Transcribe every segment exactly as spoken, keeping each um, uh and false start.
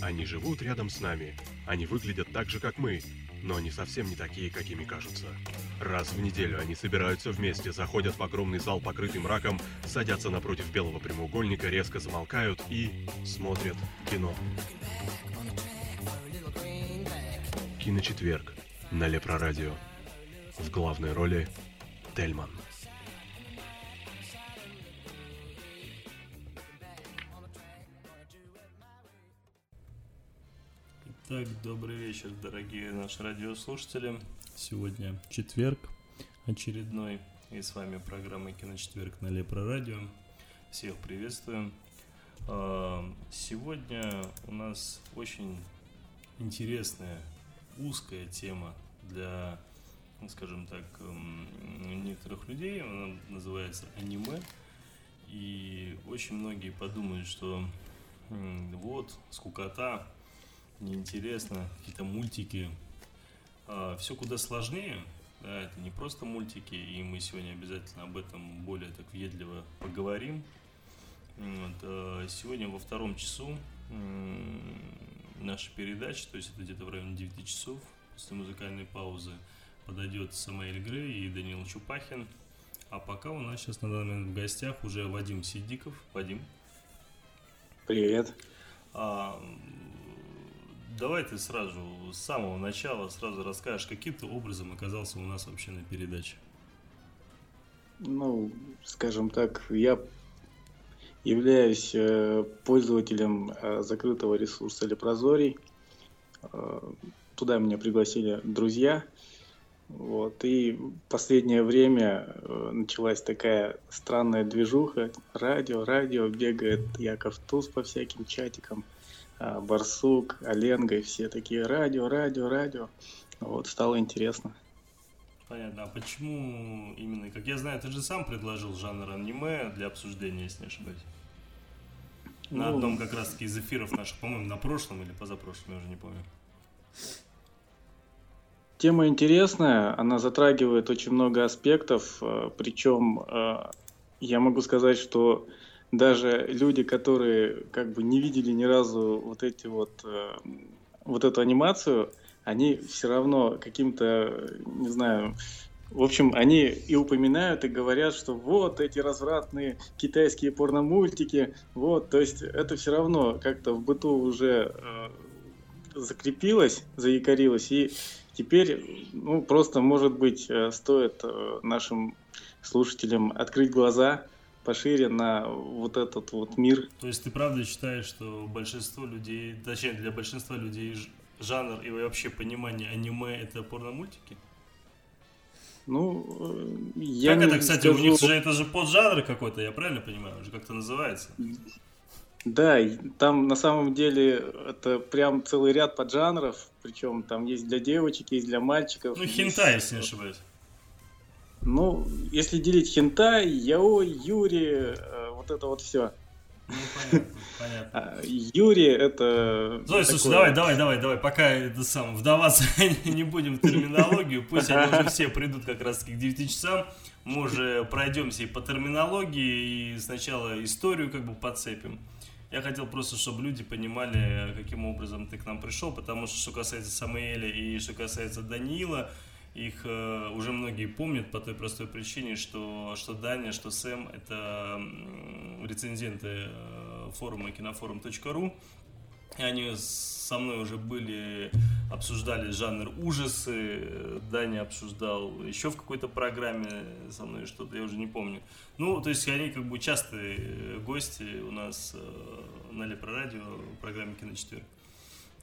Они живут рядом с нами. Они выглядят так же, как мы, но они совсем не такие, какими кажутся. Раз в неделю они собираются вместе, заходят в огромный зал, покрытый мраком, садятся напротив белого прямоугольника, резко замолкают и смотрят кино. Киночетверг на Лепрорадио. В главной роли Тельман. Так, добрый вечер, дорогие наши радиослушатели. Сегодня четверг очередной, и с вами программа «Киночетверг» на Лепрорадио. Всех приветствуем. Сегодня у нас очень интересная, узкая тема для, скажем так, некоторых людей. Она называется аниме. И очень многие подумают, что вот, скукота, неинтересно, какие-то мультики. А, все куда сложнее, да, это не просто мультики, и мы сегодня обязательно об этом более так въедливо поговорим. Вот, а сегодня во втором часу м- наша передача, то есть это где-то в районе девяти часов, после музыкальной паузы, подойдет Самаэль Грей и Даниил Чупахин. А пока у нас сейчас на данный момент в гостях уже Вадим Ситдиков. Вадим. Привет. А, Давай ты сразу, с самого начала, сразу расскажешь, каким ты образом оказался у нас вообще на передаче. Ну, скажем так, я являюсь пользователем закрытого ресурса Лепрозорий. Туда меня пригласили друзья. Вот, и в последнее время началась такая странная движуха. Радио, радио, бегает Яков Туз по всяким чатикам. Барсук, Оленга и все такие радио, радио, радио. Вот, стало интересно. Понятно. А почему именно, как я знаю, ты же сам предложил жанр аниме для обсуждения, если не ошибаюсь. На ну... одном как раз-таки из эфиров наших, по-моему, на прошлом или позапрошлом, я уже не помню. Тема интересная, она затрагивает очень много аспектов, причем я могу сказать, что даже люди, которые как бы не видели ни разу вот эти вот, э, вот эту анимацию, они все равно каким-то, не знаю, в общем, они и упоминают, и говорят, что вот эти развратные китайские порномультики, вот, то есть это все равно как-то в быту уже э, закрепилось, заякорилось, и теперь, ну, просто, может быть, стоит нашим слушателям открыть глаза пошире на вот этот вот мир. То есть ты правда считаешь, что большинство людей, точнее для большинства людей жанр и вообще понимание аниме — это порномультики? Ну, я как не это, кстати, скажу... у них же это же поджанр какой-то, я правильно понимаю, уже как-то называется? Да, там на самом деле это прям целый ряд поджанров, причем там есть для девочек, есть для мальчиков. Ну, хентай, есть... если не ошибаюсь. Ну, если делить хентай, яой, юри, вот это вот все. Ну, понятно, понятно. Юри это... Зоя, такое... слушай, давай, давай, давай, давай, пока это сам, вдаваться не будем в терминологию, пусть они уже все придут как раз-таки к девяти часам, мы уже пройдемся и по терминологии, и сначала историю как бы подцепим. Я хотел просто, чтобы люди понимали, каким образом ты к нам пришел, потому что, что касается Самаэля и что касается Даниила, их э, уже многие помнят по той простой причине, что, что Даня, что Сэм — это рецензенты форума кинофорум точка ру. И они со мной уже были, обсуждали жанр ужасы. Даня обсуждал еще в какой-то программе со мной что-то, я уже не помню. Ну, то есть они как бы частые гости у нас на Лепрорадио в программе «Киночетверг».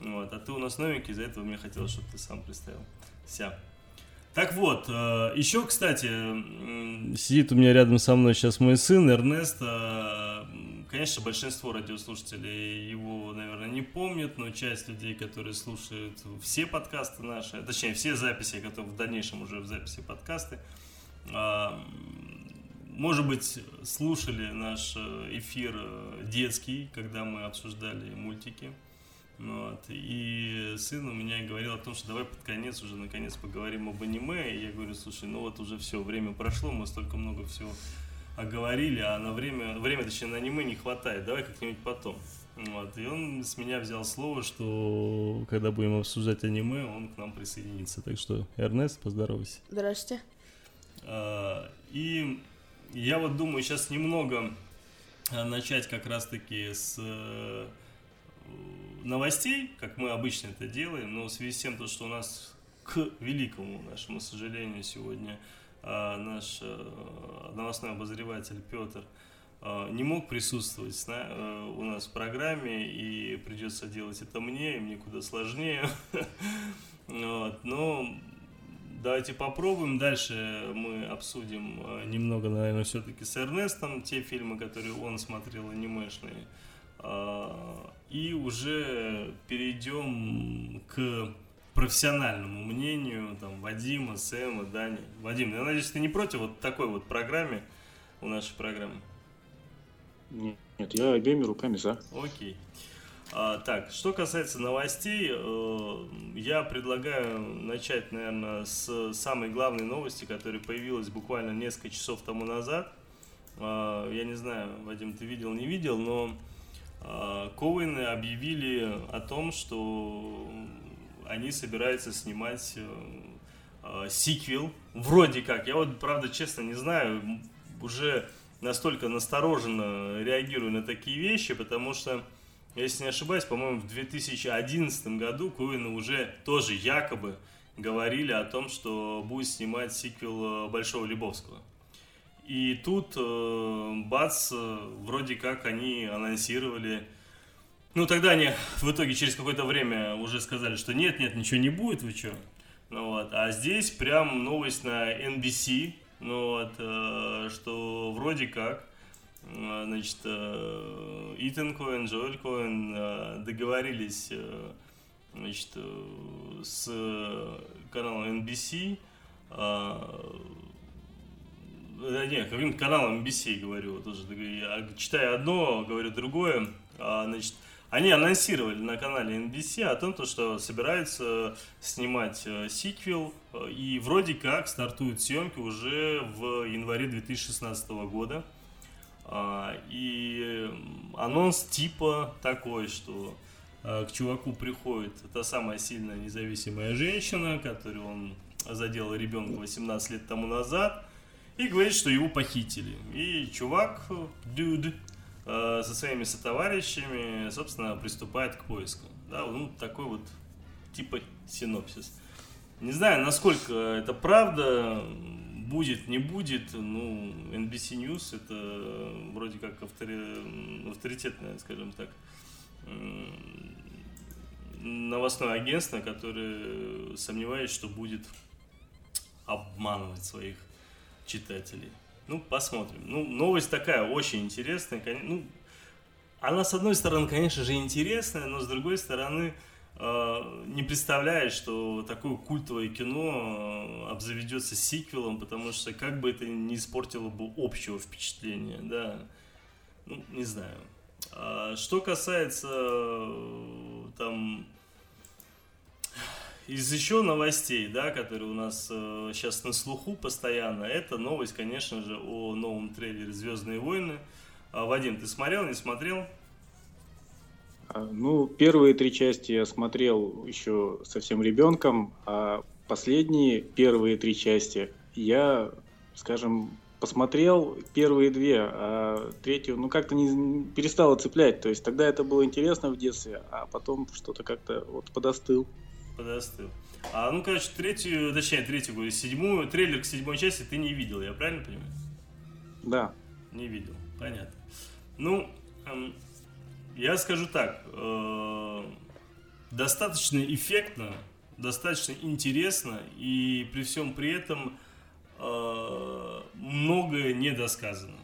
Вот. А ты у нас новенький, из-за этого мне хотелось, чтобы ты сам представил себя. Так вот, еще, кстати, сидит у меня рядом со мной сейчас мой сын Эрнест. Конечно, большинство радиослушателей его, наверное, не помнят, но часть людей, которые слушают все подкасты наши, точнее, все записи, которые в дальнейшем уже в записи подкасты, может быть, слушали наш эфир детский, когда мы обсуждали мультики. Вот. И сын у меня говорил о том, что давай под конец уже наконец поговорим об аниме. И я говорю, слушай, ну вот уже все, время прошло, мы столько много всего оговорили, а на время, время точнее на аниме не хватает, давай как-нибудь потом. Вот, и он с меня взял слово, что когда будем обсуждать аниме, он к нам присоединится. Так что, Эрнест, поздоровайся. Здравствуйте. А, и я вот думаю сейчас немного начать как раз-таки с новостей, как мы обычно это делаем, но в связи с тем, то, что у нас, к великому нашему сожалению, сегодня наш новостной обозреватель Петр не мог присутствовать у нас в программе, и придется делать это мне, и мне куда сложнее. Но давайте попробуем. Дальше мы обсудим немного, наверное, все-таки с Эрнестом те фильмы, которые он смотрел, анимешные. И уже перейдем к профессиональному мнению там, Вадима, Сэма, Дани. Вадим, я надеюсь, ты не против вот такой вот программе, у нашей программы? Нет, я обеими руками за. Окей. А, так, что касается новостей, э, я предлагаю начать, наверное, с самой главной новости, которая появилась буквально несколько часов тому назад. Э, я не знаю, Вадим, ты видел, не видел, но э, Коэны объявили о том, что они собираются снимать э, э, сиквел. Вроде как. Я вот, правда, честно не знаю, уже настолько настороженно реагирую на такие вещи, потому что, если не ошибаюсь, по-моему, в две тысячи одиннадцатом году Коэны уже тоже якобы говорили о том, что будет снимать сиквел «Большого Лебовского». И тут, э, бац, вроде как они анонсировали. Ну, тогда они в итоге через какое-то время уже сказали, что нет-нет, ничего не будет, вы что? Ну, вот. А здесь прям новость на эн би си, ну, вот, э, что вроде как, э, значит, э, Итан Коэн, Джоэль Коэн э, договорились э, значит, э, с каналом эн би си, э, да нет, каким-то каналом эн би си говорю, тоже, я читаю одно, говорю другое, а, значит, они анонсировали на канале эн би си о том, что собираются снимать сиквел, и вроде как стартуют съемки уже в январе две тысячи шестнадцатого года. И анонс типа такой, что к чуваку приходит та самая сильная независимая женщина, которую он заделал ребенка восемнадцать лет тому назад, и говорит, что его похитили. И чувак, dude, со своими сотоварищами, собственно, приступает к поиску. Да, ну, такой вот типа синопсис. Не знаю, насколько это правда, будет, не будет. Ну, эн би си News — это вроде как автори... авторитетное, скажем так, новостное агентство, которое сомневается, что будет обманывать своих читателей. Ну, посмотрим. Ну, новость такая очень интересная. Ну, она, с одной стороны, конечно же, интересная, но, с другой стороны, э, не представляет, что такое культовое кино обзаведется сиквелом, потому что как бы это не испортило бы общего впечатления, да. Ну, не знаю. А что касается, там, из еще новостей, да, которые у нас э, сейчас на слуху постоянно, это новость, конечно же, о новом трейлере «Звездные войны». А, Вадим, ты смотрел, не смотрел? Ну, первые три части я смотрел еще совсем ребенком, а последние, первые три части, я, скажем, посмотрел первые две, а третью, ну, как-то не перестало цеплять. То есть тогда это было интересно в детстве, а потом что-то как-то вот подостыл. Подостыл. А, ну, короче, третью, точнее, третью, говорю, седьмую, трейлер к седьмой части ты не видел, я правильно понимаю? Да. Не видел, понятно. Ну, я скажу так, э, достаточно эффектно, достаточно интересно, и при всем при этом э, многое недосказано,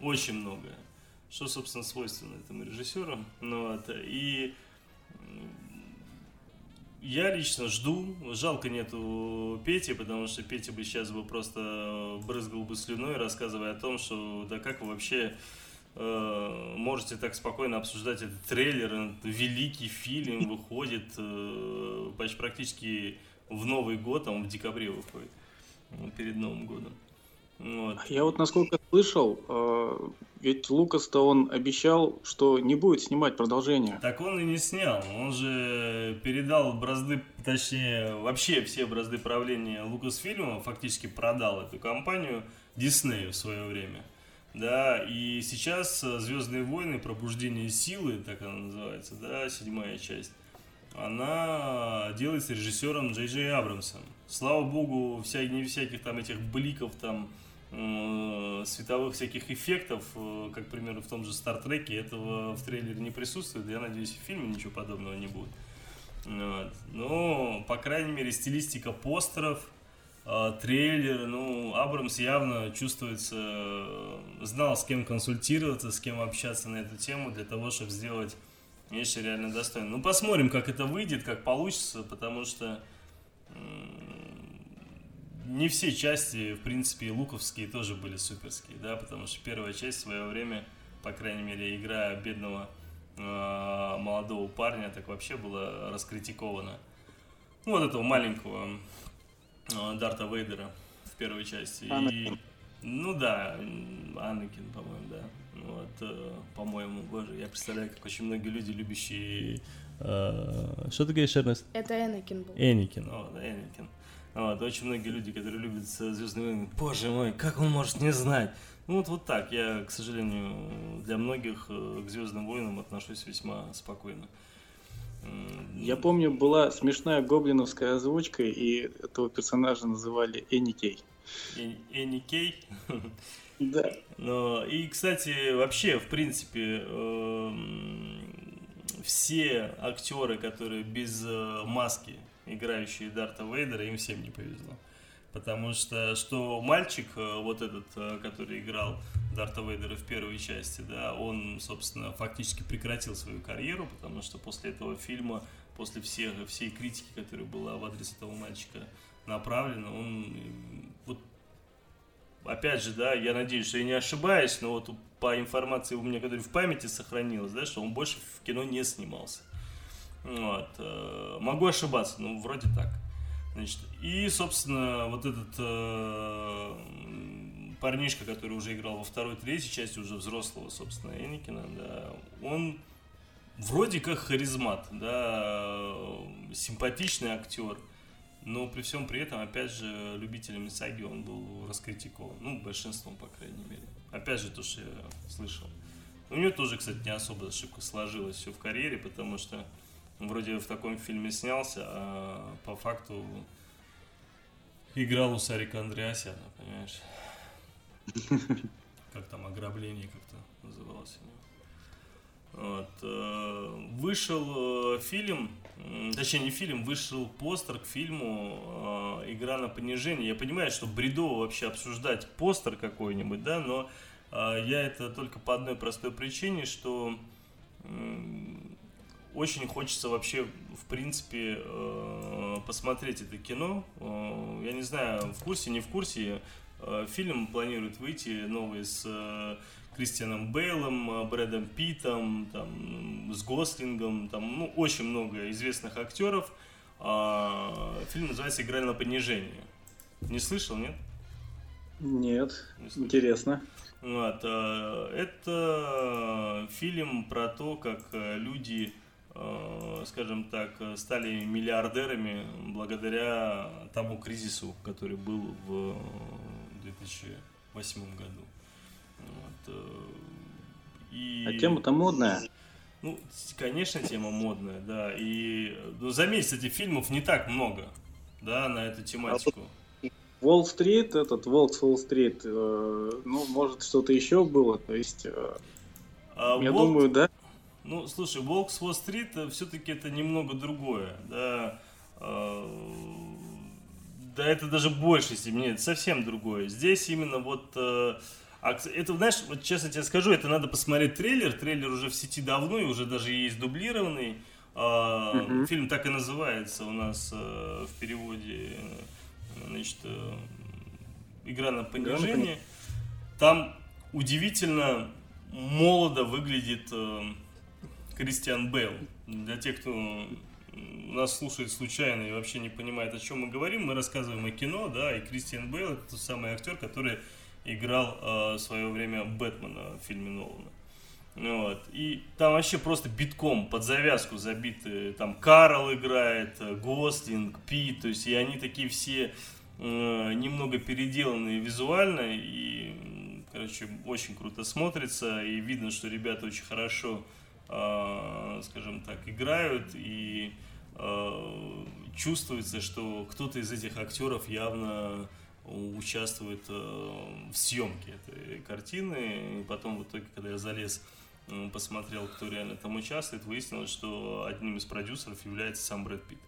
очень многое, что, собственно, свойственно этому режиссеру, ну, вот, и... Я лично жду, жалко нету Пети, потому что Петя бы сейчас бы просто брызгал бы слюной, рассказывая о том, что да как вы вообще э, можете так спокойно обсуждать этот трейлер, этот великий фильм выходит э, почти практически в Новый год, он в декабре выходит, перед Новым годом. Вот. Я вот насколько слышал, ведь Лукас-то он обещал, что не будет снимать продолжение. Так он и не снял, он же передал бразды, точнее вообще все бразды правления Лукасфильма, фактически продал эту компанию Диснею в свое время. Да, и сейчас «Звездные войны. Пробуждение силы», так она называется, да, седьмая часть, она делается режиссером Джей Джей Абрамсом. Слава богу, вся, не всяких там этих бликов, там, э, световых всяких эффектов, э, как, к примеру, в том же «Стартреке», этого в трейлере не присутствует, я надеюсь, в фильме ничего подобного не будет. Вот. Но, по крайней мере, стилистика постеров, э, трейлер, ну, Абрамс явно чувствуется, э, знал, с кем консультироваться, с кем общаться на эту тему, для того, чтобы сделать... Вещи реально достойны. Ну, посмотрим, как это выйдет, как получится, потому что не все части, в принципе, луковские тоже были суперские, да, потому что первая часть в свое время, по крайней мере, игра бедного э- молодого парня, так вообще была раскритикована. Ну, вот этого маленького э- Дарта Вейдера в первой части. И, ну да, Энакин, по-моему, да. Вот, э, по-моему, боже, я представляю, как очень многие люди, любящие... Э, что ты говоришь, Эрнест? Это Энакин был. Энакин, о, да, Энакин. Вот, очень многие люди, которые любят «Звездные войны», боже мой, как он может не знать? Ну вот, вот так, я, к сожалению, для многих к «Звездным войнам» отношусь весьма спокойно. Я помню, была смешная гоблиновская озвучка, и этого персонажа называли Эникей. Эникей? Да. Но, и, кстати, вообще, в принципе, э, все актеры, которые без э, маски, играющие Дарта Вейдера, им всем не повезло. Потому что, что мальчик, э, вот этот, э, который играл Дарта Вейдера в первой части, да, он, собственно, фактически прекратил свою карьеру, потому что после этого фильма, после всех, всей критики, которая была в адрес этого мальчика направлена, он... Вот, опять же, да, я надеюсь, что я не ошибаюсь, но вот по информации у меня, которая в памяти сохранилась, да, что он больше в кино не снимался. Вот. Могу ошибаться, но вроде так. Значит, и, собственно, вот этот э, парнишка, который уже играл во второй, третьей части, уже взрослого, собственно, Энакина, да, он вроде как харизмат, да, симпатичный актер. Но при всем при этом, опять же, любителями саги он был раскритикован. Ну, большинством, по крайней мере. Опять же, то, что я слышал. У него тоже, кстати, не особо ошибка сложилась все в карьере, потому что он вроде в таком фильме снялся, а по факту играл у Сарика Андреасяна, понимаешь? Как там «Ограбление» как-то называлось у него. Вот. Вышел фильм, точнее не фильм, вышел постер к фильму «Игра на понижение». Я понимаю, что бредово вообще обсуждать постер какой-нибудь, да, но я это только по одной простой причине, что очень хочется вообще, в принципе, посмотреть это кино. Я не знаю, в курсе, не в курсе, фильм планирует выйти новый с... Кристианом Бэйлом, Брэдом Питтом, там, с Гослингом, там, ну, очень много известных актеров. Фильм называется «Игра на понижение». Не слышал, нет? Нет, не слышал. Интересно. Вот. Это фильм про то, как люди, скажем так, стали миллиардерами благодаря тому кризису, который был в две тысячи восьмом году. Вот. И... А тема-то модная. Ну, конечно, тема модная, да. И, ну, заметь, кстати, фильмов не так много, да, на эту тематику. Wall Street, этот Волк с Wall Street, э, ну, может, что-то еще было, то есть, э, а я Wall... думаю, да. Ну, слушай, Волк с Wall Street все-таки это немного другое, да. Э, да, это даже больше, нет, совсем другое. Здесь именно вот... Э, А это, знаешь, вот честно тебе скажу, это надо посмотреть трейлер. Трейлер уже в сети давно, и уже даже есть дублированный. Mm-hmm. Фильм так и называется у нас в переводе, значит, «Игра на понижение». Mm-hmm. Там удивительно молодо выглядит Кристиан Бэйл. Для тех, кто нас слушает случайно и вообще не понимает, о чем мы говорим, мы рассказываем о кино, да, и Кристиан Бэйл — это тот самый актер, который играл э, в свое время Бэтмена в фильме Нолана. Вот. И там вообще просто битком под завязку забиты. Там Карл играет, Гослинг, Питт. То есть и они такие все э, немного переделанные визуально. И, короче, очень круто смотрится. И видно, что ребята очень хорошо, э, скажем так, играют. И э, чувствуется, что кто-то из этих актеров явно участвует в съемке этой картины. И потом в итоге, когда я залез, посмотрел, кто реально там участвует, выяснилось, что одним из продюсеров является сам Брэд Питт.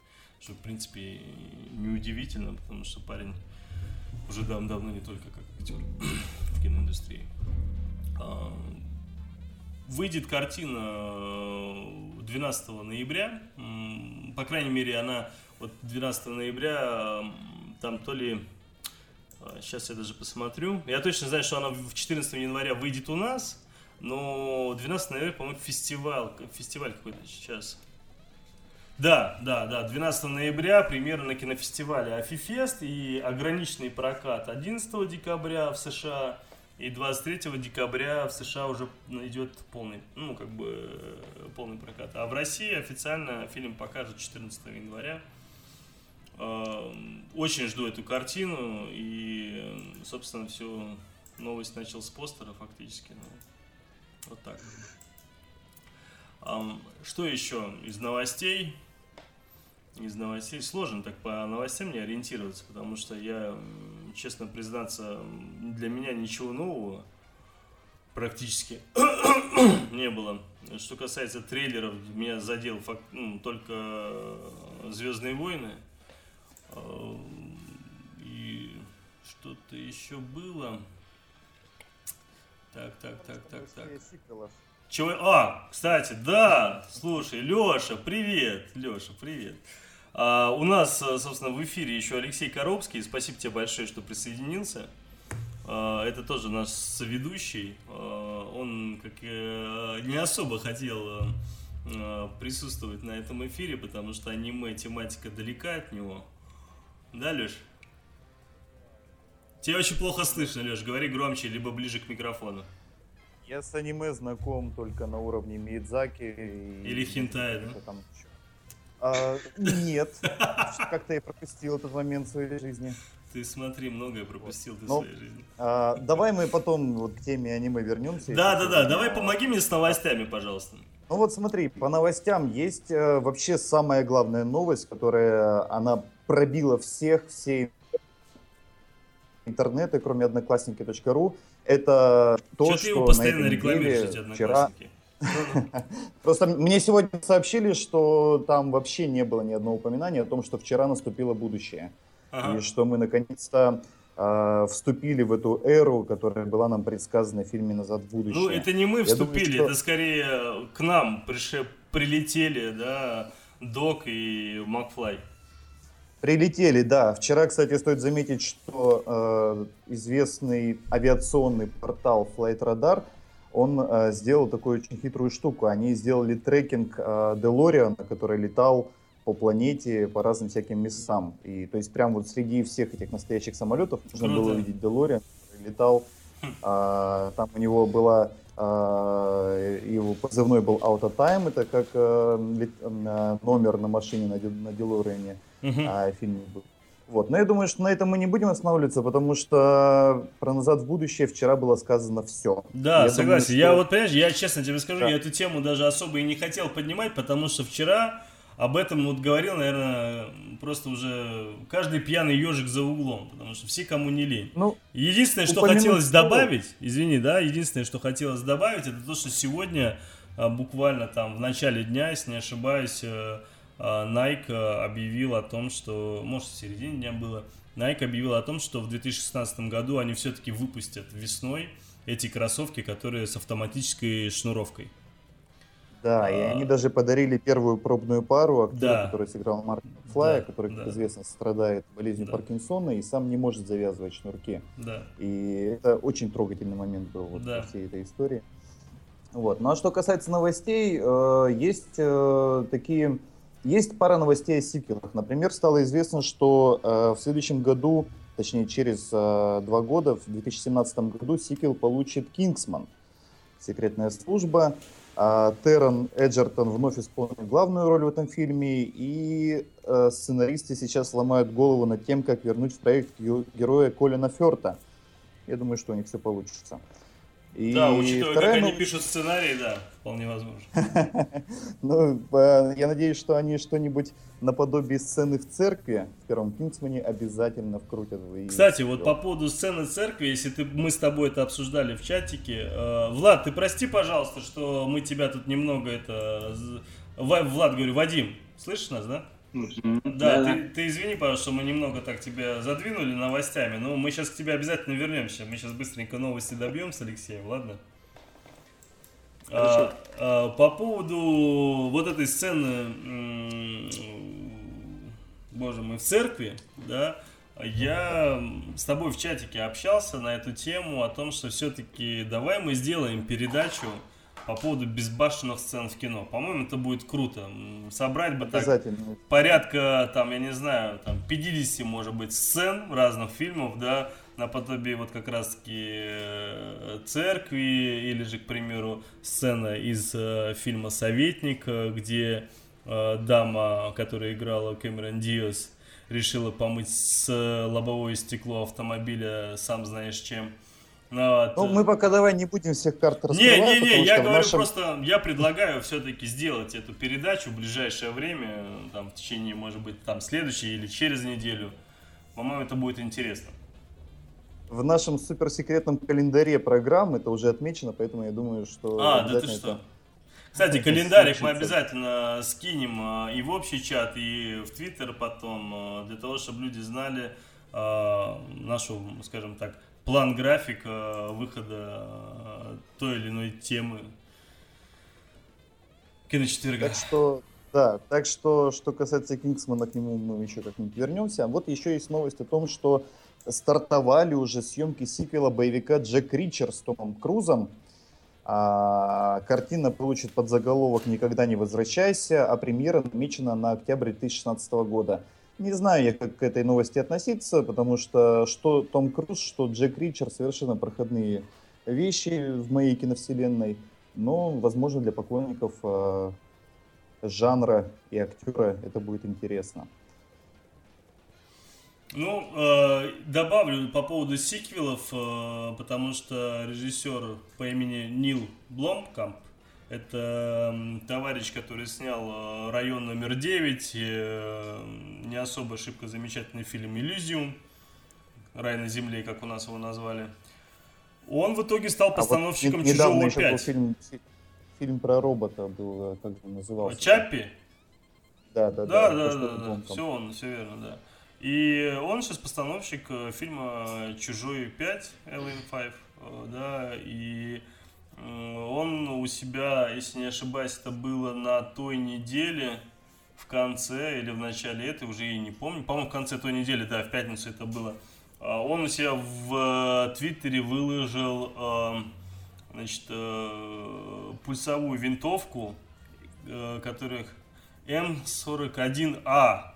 Что, в принципе, неудивительно, потому что парень уже давно не только как актер в киноиндустрии. Выйдет картина двенадцатого ноября. По крайней мере, она вот двенадцатого ноября, там то ли... Сейчас я даже посмотрю. Я точно знаю, что она в четырнадцатого января выйдет у нас, но двенадцатого ноября, по-моему, фестиваль, фестиваль какой-то сейчас. Да, да, да, двенадцатого ноября премьера на кинофестивале Афифест и ограниченный прокат одиннадцатого декабря в США, и двадцать третьего декабря в США уже идет полный, ну, как бы, полный прокат. А в России официально фильм покажут четырнадцатого января. Очень жду эту картину, и, собственно, всю новость начал с постера фактически. Ну, вот так. Что еще из новостей? Из новостей сложно так по новостям мне ориентироваться, потому что я, честно признаться, для меня ничего нового практически не было. Что касается трейлеров, меня задел факт, ну, только «Звездные войны». И что-то еще было. Так, так, так, так, так. Чего? А, кстати, да. Слушай, Леша, привет, Леша, привет. А, у нас, собственно, в эфире еще Алексей Коробский. Спасибо тебе большое, что присоединился. А, это тоже наш соведущий. А, он как не особо хотел присутствовать на этом эфире, потому что аниме тематика далека от него. Да, Леш? Тебя очень плохо слышно, Леш. Говори громче, либо ближе к микрофону. Я с аниме знаком только на уровне Миядзаки. И... Или хентай, да? Там... А, нет. Как-то я пропустил этот момент в своей жизни. Ты смотри, многое пропустил ты в своей жизни. А, давай мы потом вот к теме аниме вернемся. Да-да-да, давай помоги мне с новостями, пожалуйста. Ну вот смотри, по новостям есть э, вообще самая главная новость, которая, она пробила всех, все интернеты, кроме одноклассники точка ру. Это то, что... Что ты его постоянно рекламируешь, эти одноклассники? Просто мне сегодня сообщили, что там вообще не было ни одного упоминания о том, что вчера наступило будущее. И что мы наконец-то... вступили в эту эру, которая была нам предсказана в фильме «Назад в будущее». Ну, это не мы вступили, думаю, что... это скорее к нам приш... прилетели, да, Док и Макфлай. Прилетели, да. Вчера, кстати, стоит заметить, что э, известный авиационный портал Flight Radar, он э, сделал такую очень хитрую штуку. Они сделали трекинг э, Делориана, который летал по планете, по разным всяким местам. И то есть прям вот среди всех этих настоящих самолетов можно ну, было да. видеть Делориан, который летал. А, там у него была... А, его позывной был Out of Time, это как а, лет, а, номер на машине на, на Делориане uh-huh. а, фильм был. Вот. Но я думаю, что на этом мы не будем останавливаться, потому что про «Назад в будущее» вчера было сказано все. Да, я согласен. Думаю, что... Я вот, понимаешь, я честно тебе скажу, да. я эту тему даже особо и не хотел поднимать, потому что вчера... Об этом вот говорил, наверное, просто уже каждый пьяный ежик за углом, потому что все, кому не лень. Ну, единственное, что хотелось всего. добавить, извини, да, единственное, что хотелось добавить, это то, что сегодня, буквально там в начале дня, если не ошибаюсь, Nike объявил о том, что, может, в середине дня было, Nike объявил о том, что в две тысячи шестнадцатом году они все-таки выпустят весной эти кроссовки, которые с автоматической шнуровкой. Да, а... и они даже подарили первую пробную пару актера, да. который сыграл Марк Флая, да, который, как да. известно, страдает болезнью да. Паркинсона и сам не может завязывать шнурки. Да. И это очень трогательный момент был вот, да. во всей этой истории. Вот. Ну а что касается новостей, есть такие, есть пара новостей о сиквелах. Например, стало известно, что в следующем году точнее через э, два года, в две тысячи семнадцатом году, сиквел получит «Кингсман. Секретная служба». Э, Террен Эджертон вновь исполнит главную роль в этом фильме, и э, сценаристы сейчас ломают голову над тем, как вернуть в проект героя Колина Фёрта. Я думаю, что у них все получится. И да, учитывая, вторая, как ну... они пишут сценарий, да, вполне возможно. Ну, я надеюсь, что они что-нибудь наподобие сцены в церкви в первом «Кингсмане» обязательно вкрутят. Кстати, вот по поводу сцены в церкви, если ты, мы с тобой это обсуждали в чатике. Влад, ты прости, пожалуйста, что мы тебя тут немного это... Влад, говорю, Вадим, слышишь нас, да? Да, ты, ты извини, пожалуйста, что мы немного так тебя задвинули новостями, но мы сейчас к тебе обязательно вернемся. Мы сейчас быстренько новости добьем с Алексеем, ладно? А, а, по поводу вот этой сцены, м- м- боже мой, в церкви, да, я с тобой в чатике общался на эту тему, о том, что все-таки давай мы сделаем передачу по поводу безбашенных сцен в кино. По-моему, это будет круто. Собрать бы так порядка, там, я не знаю, там пятьдесят, может быть, сцен разных фильмов, да, наподобие вот как раз-таки церкви, или же, к примеру, сцена из э, фильма «Советник», где э, дама, которая играла Кэмерон Диаз, решила помыть с лобовое стекло автомобиля сам знаешь чем. Вот. Ну, мы пока давай не будем всех карт раскрывать. Не, не, не, я говорю нашем... просто, я предлагаю все-таки сделать эту передачу в ближайшее время, там, в течение, может быть, там, следующей или через неделю. По-моему, это будет интересно. В нашем суперсекретном календаре программ это уже отмечено, поэтому я думаю, что... А, да ты что. Это... Кстати, это календарик мы обязательно скинем и в общий чат, и в Твиттер потом, для того, чтобы люди знали нашу, скажем так, план, график выхода той или иной темы Киночетверга. Так что, да, так что, что касается «Кингсмана», к нему мы еще как-нибудь вернемся. Вот еще есть новость о том, что стартовали уже съемки сиквела боевика «Джек Ричер» с Томом Крузом. А, картина получит подзаголовок «Никогда не возвращайся», а премьера намечена на октябрь две тысячи шестнадцатого года. Не знаю я, как к этой новости относиться, потому что что Том Круз, что Джек Ричер — совершенно проходные вещи в моей киновселенной, но, возможно, для поклонников э, жанра и актера это будет интересно. Ну, э, добавлю по поводу сиквелов, э, потому что режиссер по имени Нил Бломкамп — это товарищ, который снял «Район номер девять», не особо шибко замечательный фильм «Элизиум», «Рай на земле», как у нас его назвали. Он в итоге стал постановщиком а вот «Чужого пять». Был фильм, фильм про робота был, как он назывался. «Чаппи»? Да, да, да. Да, да, да, да, да, да. Все он, все верно, да. И он сейчас постановщик фильма «Чужой пять», «Эл Эн пять», да, и... Он у себя, если не ошибаюсь, это было на той неделе, в конце или в начале этой, уже и не помню. По-моему, в конце той недели, да, в пятницу это было. Он у себя в Твиттере выложил, значит, пульсовую винтовку, которых эм сорок один а,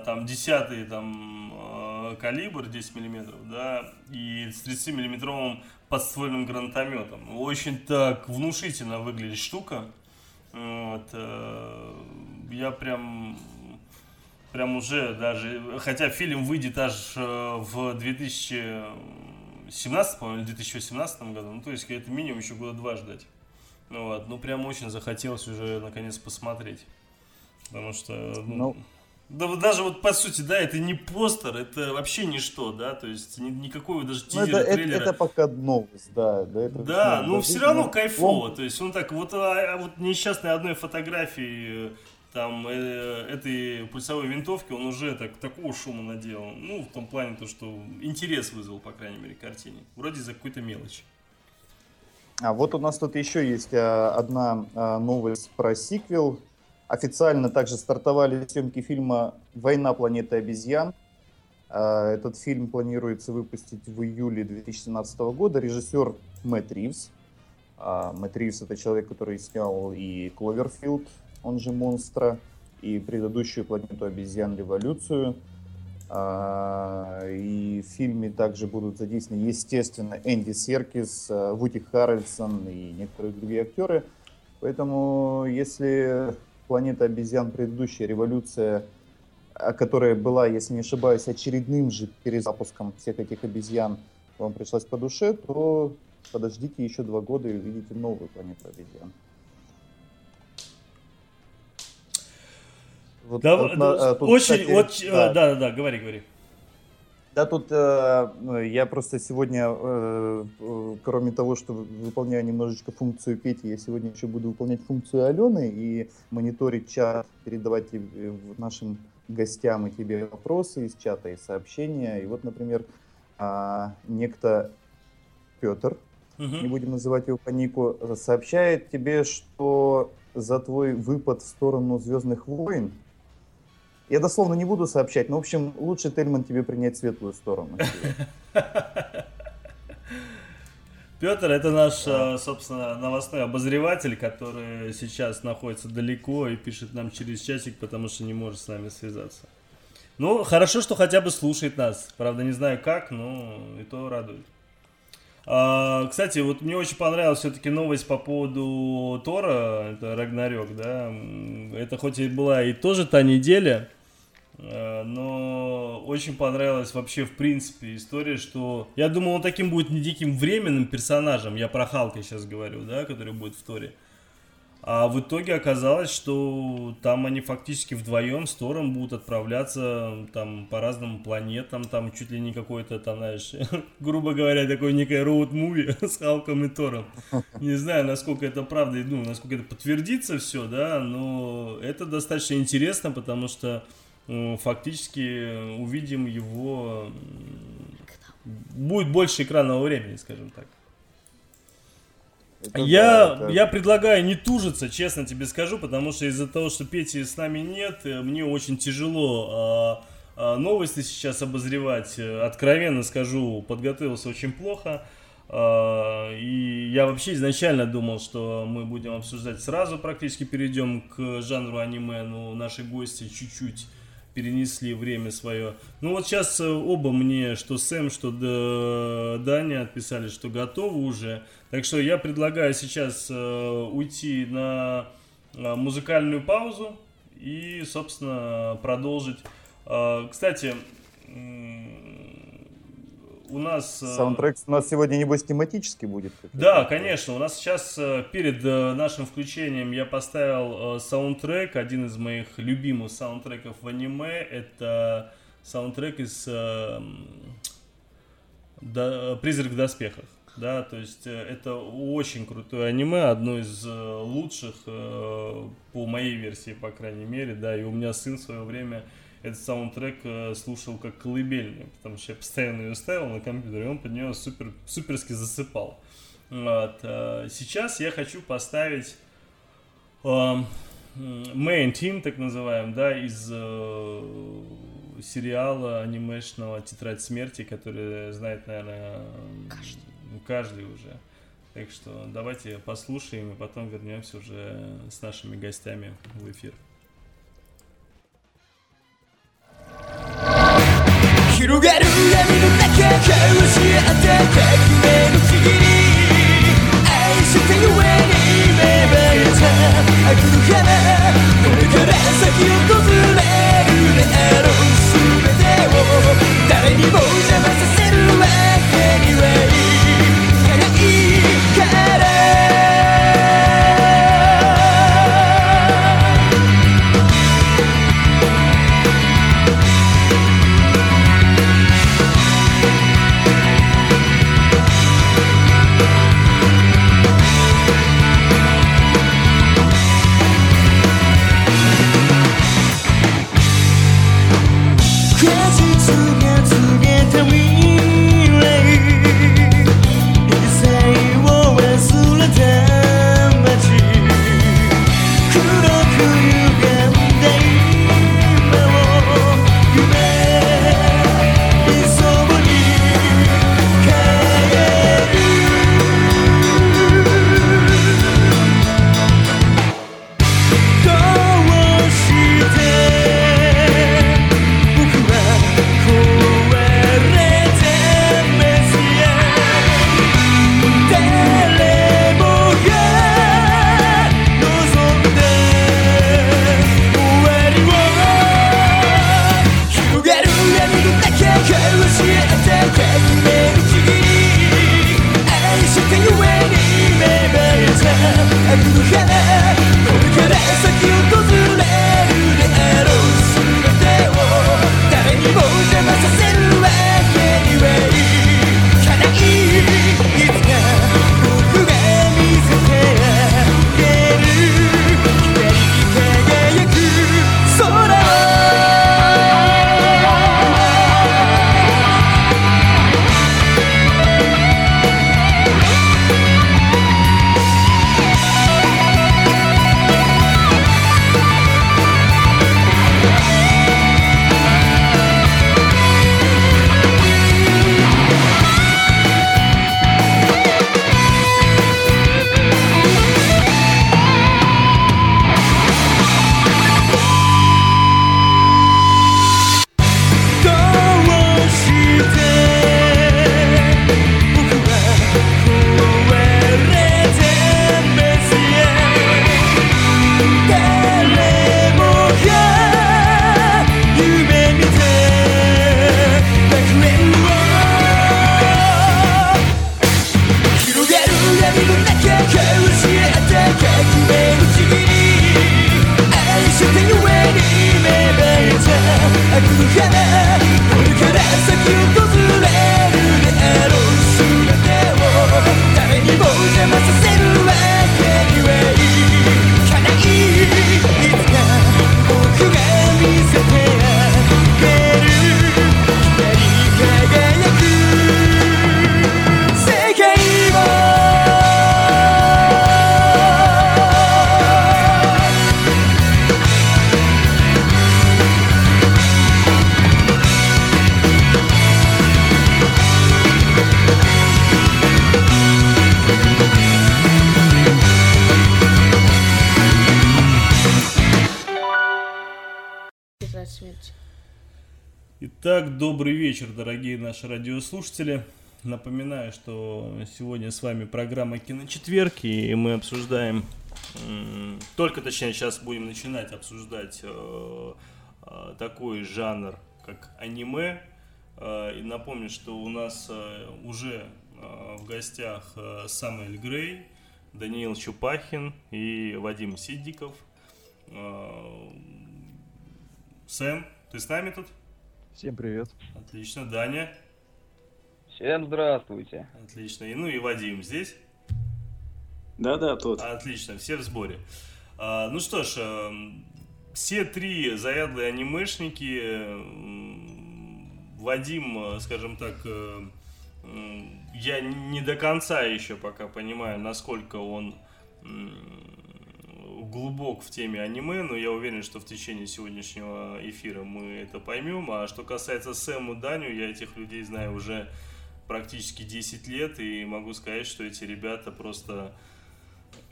там десятый там, калибр, десять миллиметров, да, и с тридцатимиллиметровым подствольным гранатометом. Очень так внушительно выглядит штука. Вот. Я прям, прям уже даже... Хотя фильм выйдет аж в две тысячи семнадцатом, по-моему, или две тысячи восемнадцатом году. Ну, то есть, это минимум еще года два ждать. Вот. Ну, прям очень захотелось уже, наконец, посмотреть. Потому что... Ну... No. Да, даже вот по сути, да, это не постер, это вообще ничто, да, то есть ни, никакого даже тизера, это, трейлера. Это, это пока новость, да. Да, да, но все равно кайфово, то есть он так, вот, а, вот несчастной одной фотографии там э, этой пульсовой винтовки он уже так, такого шума наделал, ну, в том плане то, что интерес вызвал, по крайней мере, картине, вроде за какую-то мелочь. А вот у нас тут еще есть а, одна а, новость про сиквел. Официально также стартовали съемки фильма «Война планеты обезьян». Этот фильм планируется выпустить в июле две тысячи семнадцатого года. Режиссер Мэтт Ривз. Мэтт Ривз — это человек, который снял и «Кловерфилд», он же «Монстра», и предыдущую «Планету обезьян. Революцию». И в фильме также будут задействованы, естественно, Энди Серкис, Вуди Харрельсон и некоторые другие актеры. Поэтому, если «Планета обезьян», предыдущая революция, которая была, если не ошибаюсь, очередным же перезапуском всех этих обезьян, вам пришлась по душе, то подождите еще два года и увидите новую «Планету обезьян». Вот, да, вот, да, тут, очень, кстати, очень, да, да, да, говори, говори. Да, тут э, я просто сегодня, э, кроме того, что выполняю немножечко функцию Пети, я сегодня еще буду выполнять функцию Алены и мониторить чат, передавать нашим гостям и тебе вопросы из чата и сообщения. И вот, например, э, некто Петр, угу. не будем называть его по нику, сообщает тебе, что за твой выпад в сторону «Звездных войн». Я дословно не буду сообщать, но, в общем, лучше, Тельман, тебе принять светлую сторону. Петр — это наш, собственно, новостной обозреватель, который сейчас находится далеко и пишет нам через часик, потому что не может с нами связаться. Ну, хорошо, что хотя бы слушает нас. Правда, не знаю как, но и то радует. Кстати, вот мне очень понравилась все-таки новость по поводу Тора, это Рагнарёк, да, это хоть и была и тоже та неделя, но очень понравилась вообще в принципе история, что я думал, он таким будет не диким временным персонажем, я про Халка сейчас говорю, да, который будет в Торе, а в итоге оказалось, что там они фактически вдвоем с Тором будут отправляться там по разным планетам, там чуть ли не какой-то, там, знаешь, грубо говоря, такой некое роуд-муви с Халком и Тором. Не знаю, насколько это правда, ну, насколько это подтвердится все, да, но это достаточно интересно, потому что ну, фактически увидим его, будет больше экранного времени, скажем так. Это я, да, это... я предлагаю не тужиться, честно тебе скажу, потому что из-за того, что Пети с нами нет, мне очень тяжело э, новости сейчас обозревать. Откровенно скажу, подготовился очень плохо. Э, и я вообще изначально думал, что мы будем обсуждать сразу, практически перейдем к жанру аниме, но наши гости чуть-чуть перенесли время свое. Ну вот сейчас оба мне, что Сэм, что Даня отписали, что готовы уже. Так что я предлагаю сейчас уйти на музыкальную паузу и, собственно, продолжить. Кстати, у нас... Саундтрек у нас сегодня, небось, тематический будет? Да, конечно. У нас сейчас перед нашим включением я поставил саундтрек. Один из моих любимых саундтреков в аниме. Это саундтрек из «Призрак в доспехах». Да, то есть это очень крутое аниме. Одно из лучших, по моей версии, по крайней мере. Да, и у меня сын в свое время... Этот саундтрек слушал как колыбельный, потому что я постоянно ее ставил на компьютере, и он под нее супер, суперски засыпал. Вот. Сейчас я хочу поставить uh, Main Team, так называем, да, из uh, сериала анимешного «Тетрадь смерти», который знает, наверное, каждый. каждый уже. Так что давайте послушаем, и потом вернемся уже с нашими гостями в эфир. 広がる闇の中、彼を知ってた敵面の次に愛してゆえに愛してゆえに目指すありの彼先を訪れるだろう全てを誰にも邪魔させるわけにはいかないから We'll be right back. Итак, добрый вечер, дорогие наши радиослушатели. Напоминаю, что сегодня с вами программа «Киночетверг», и мы обсуждаем, только точнее сейчас будем начинать обсуждать такой жанр, как аниме. И напомню, что у нас уже в гостях Самаэль Грей, Даниил Чупахин и Вадим Ситдиков. Сэм, ты с нами тут? Всем привет. Отлично. Даня. Всем здравствуйте. Отлично. И, ну и Вадим здесь? Да-да, тут. Отлично, все в сборе. А, ну что ж, а, все три заядлые анимешники. Вадим, скажем так, я не до конца еще пока понимаю, насколько он глубок в теме аниме, но я уверен, что в течение сегодняшнего эфира мы это поймем. А что касается Сэма и Даню, я этих людей знаю уже практически десять лет, и могу сказать, что эти ребята просто...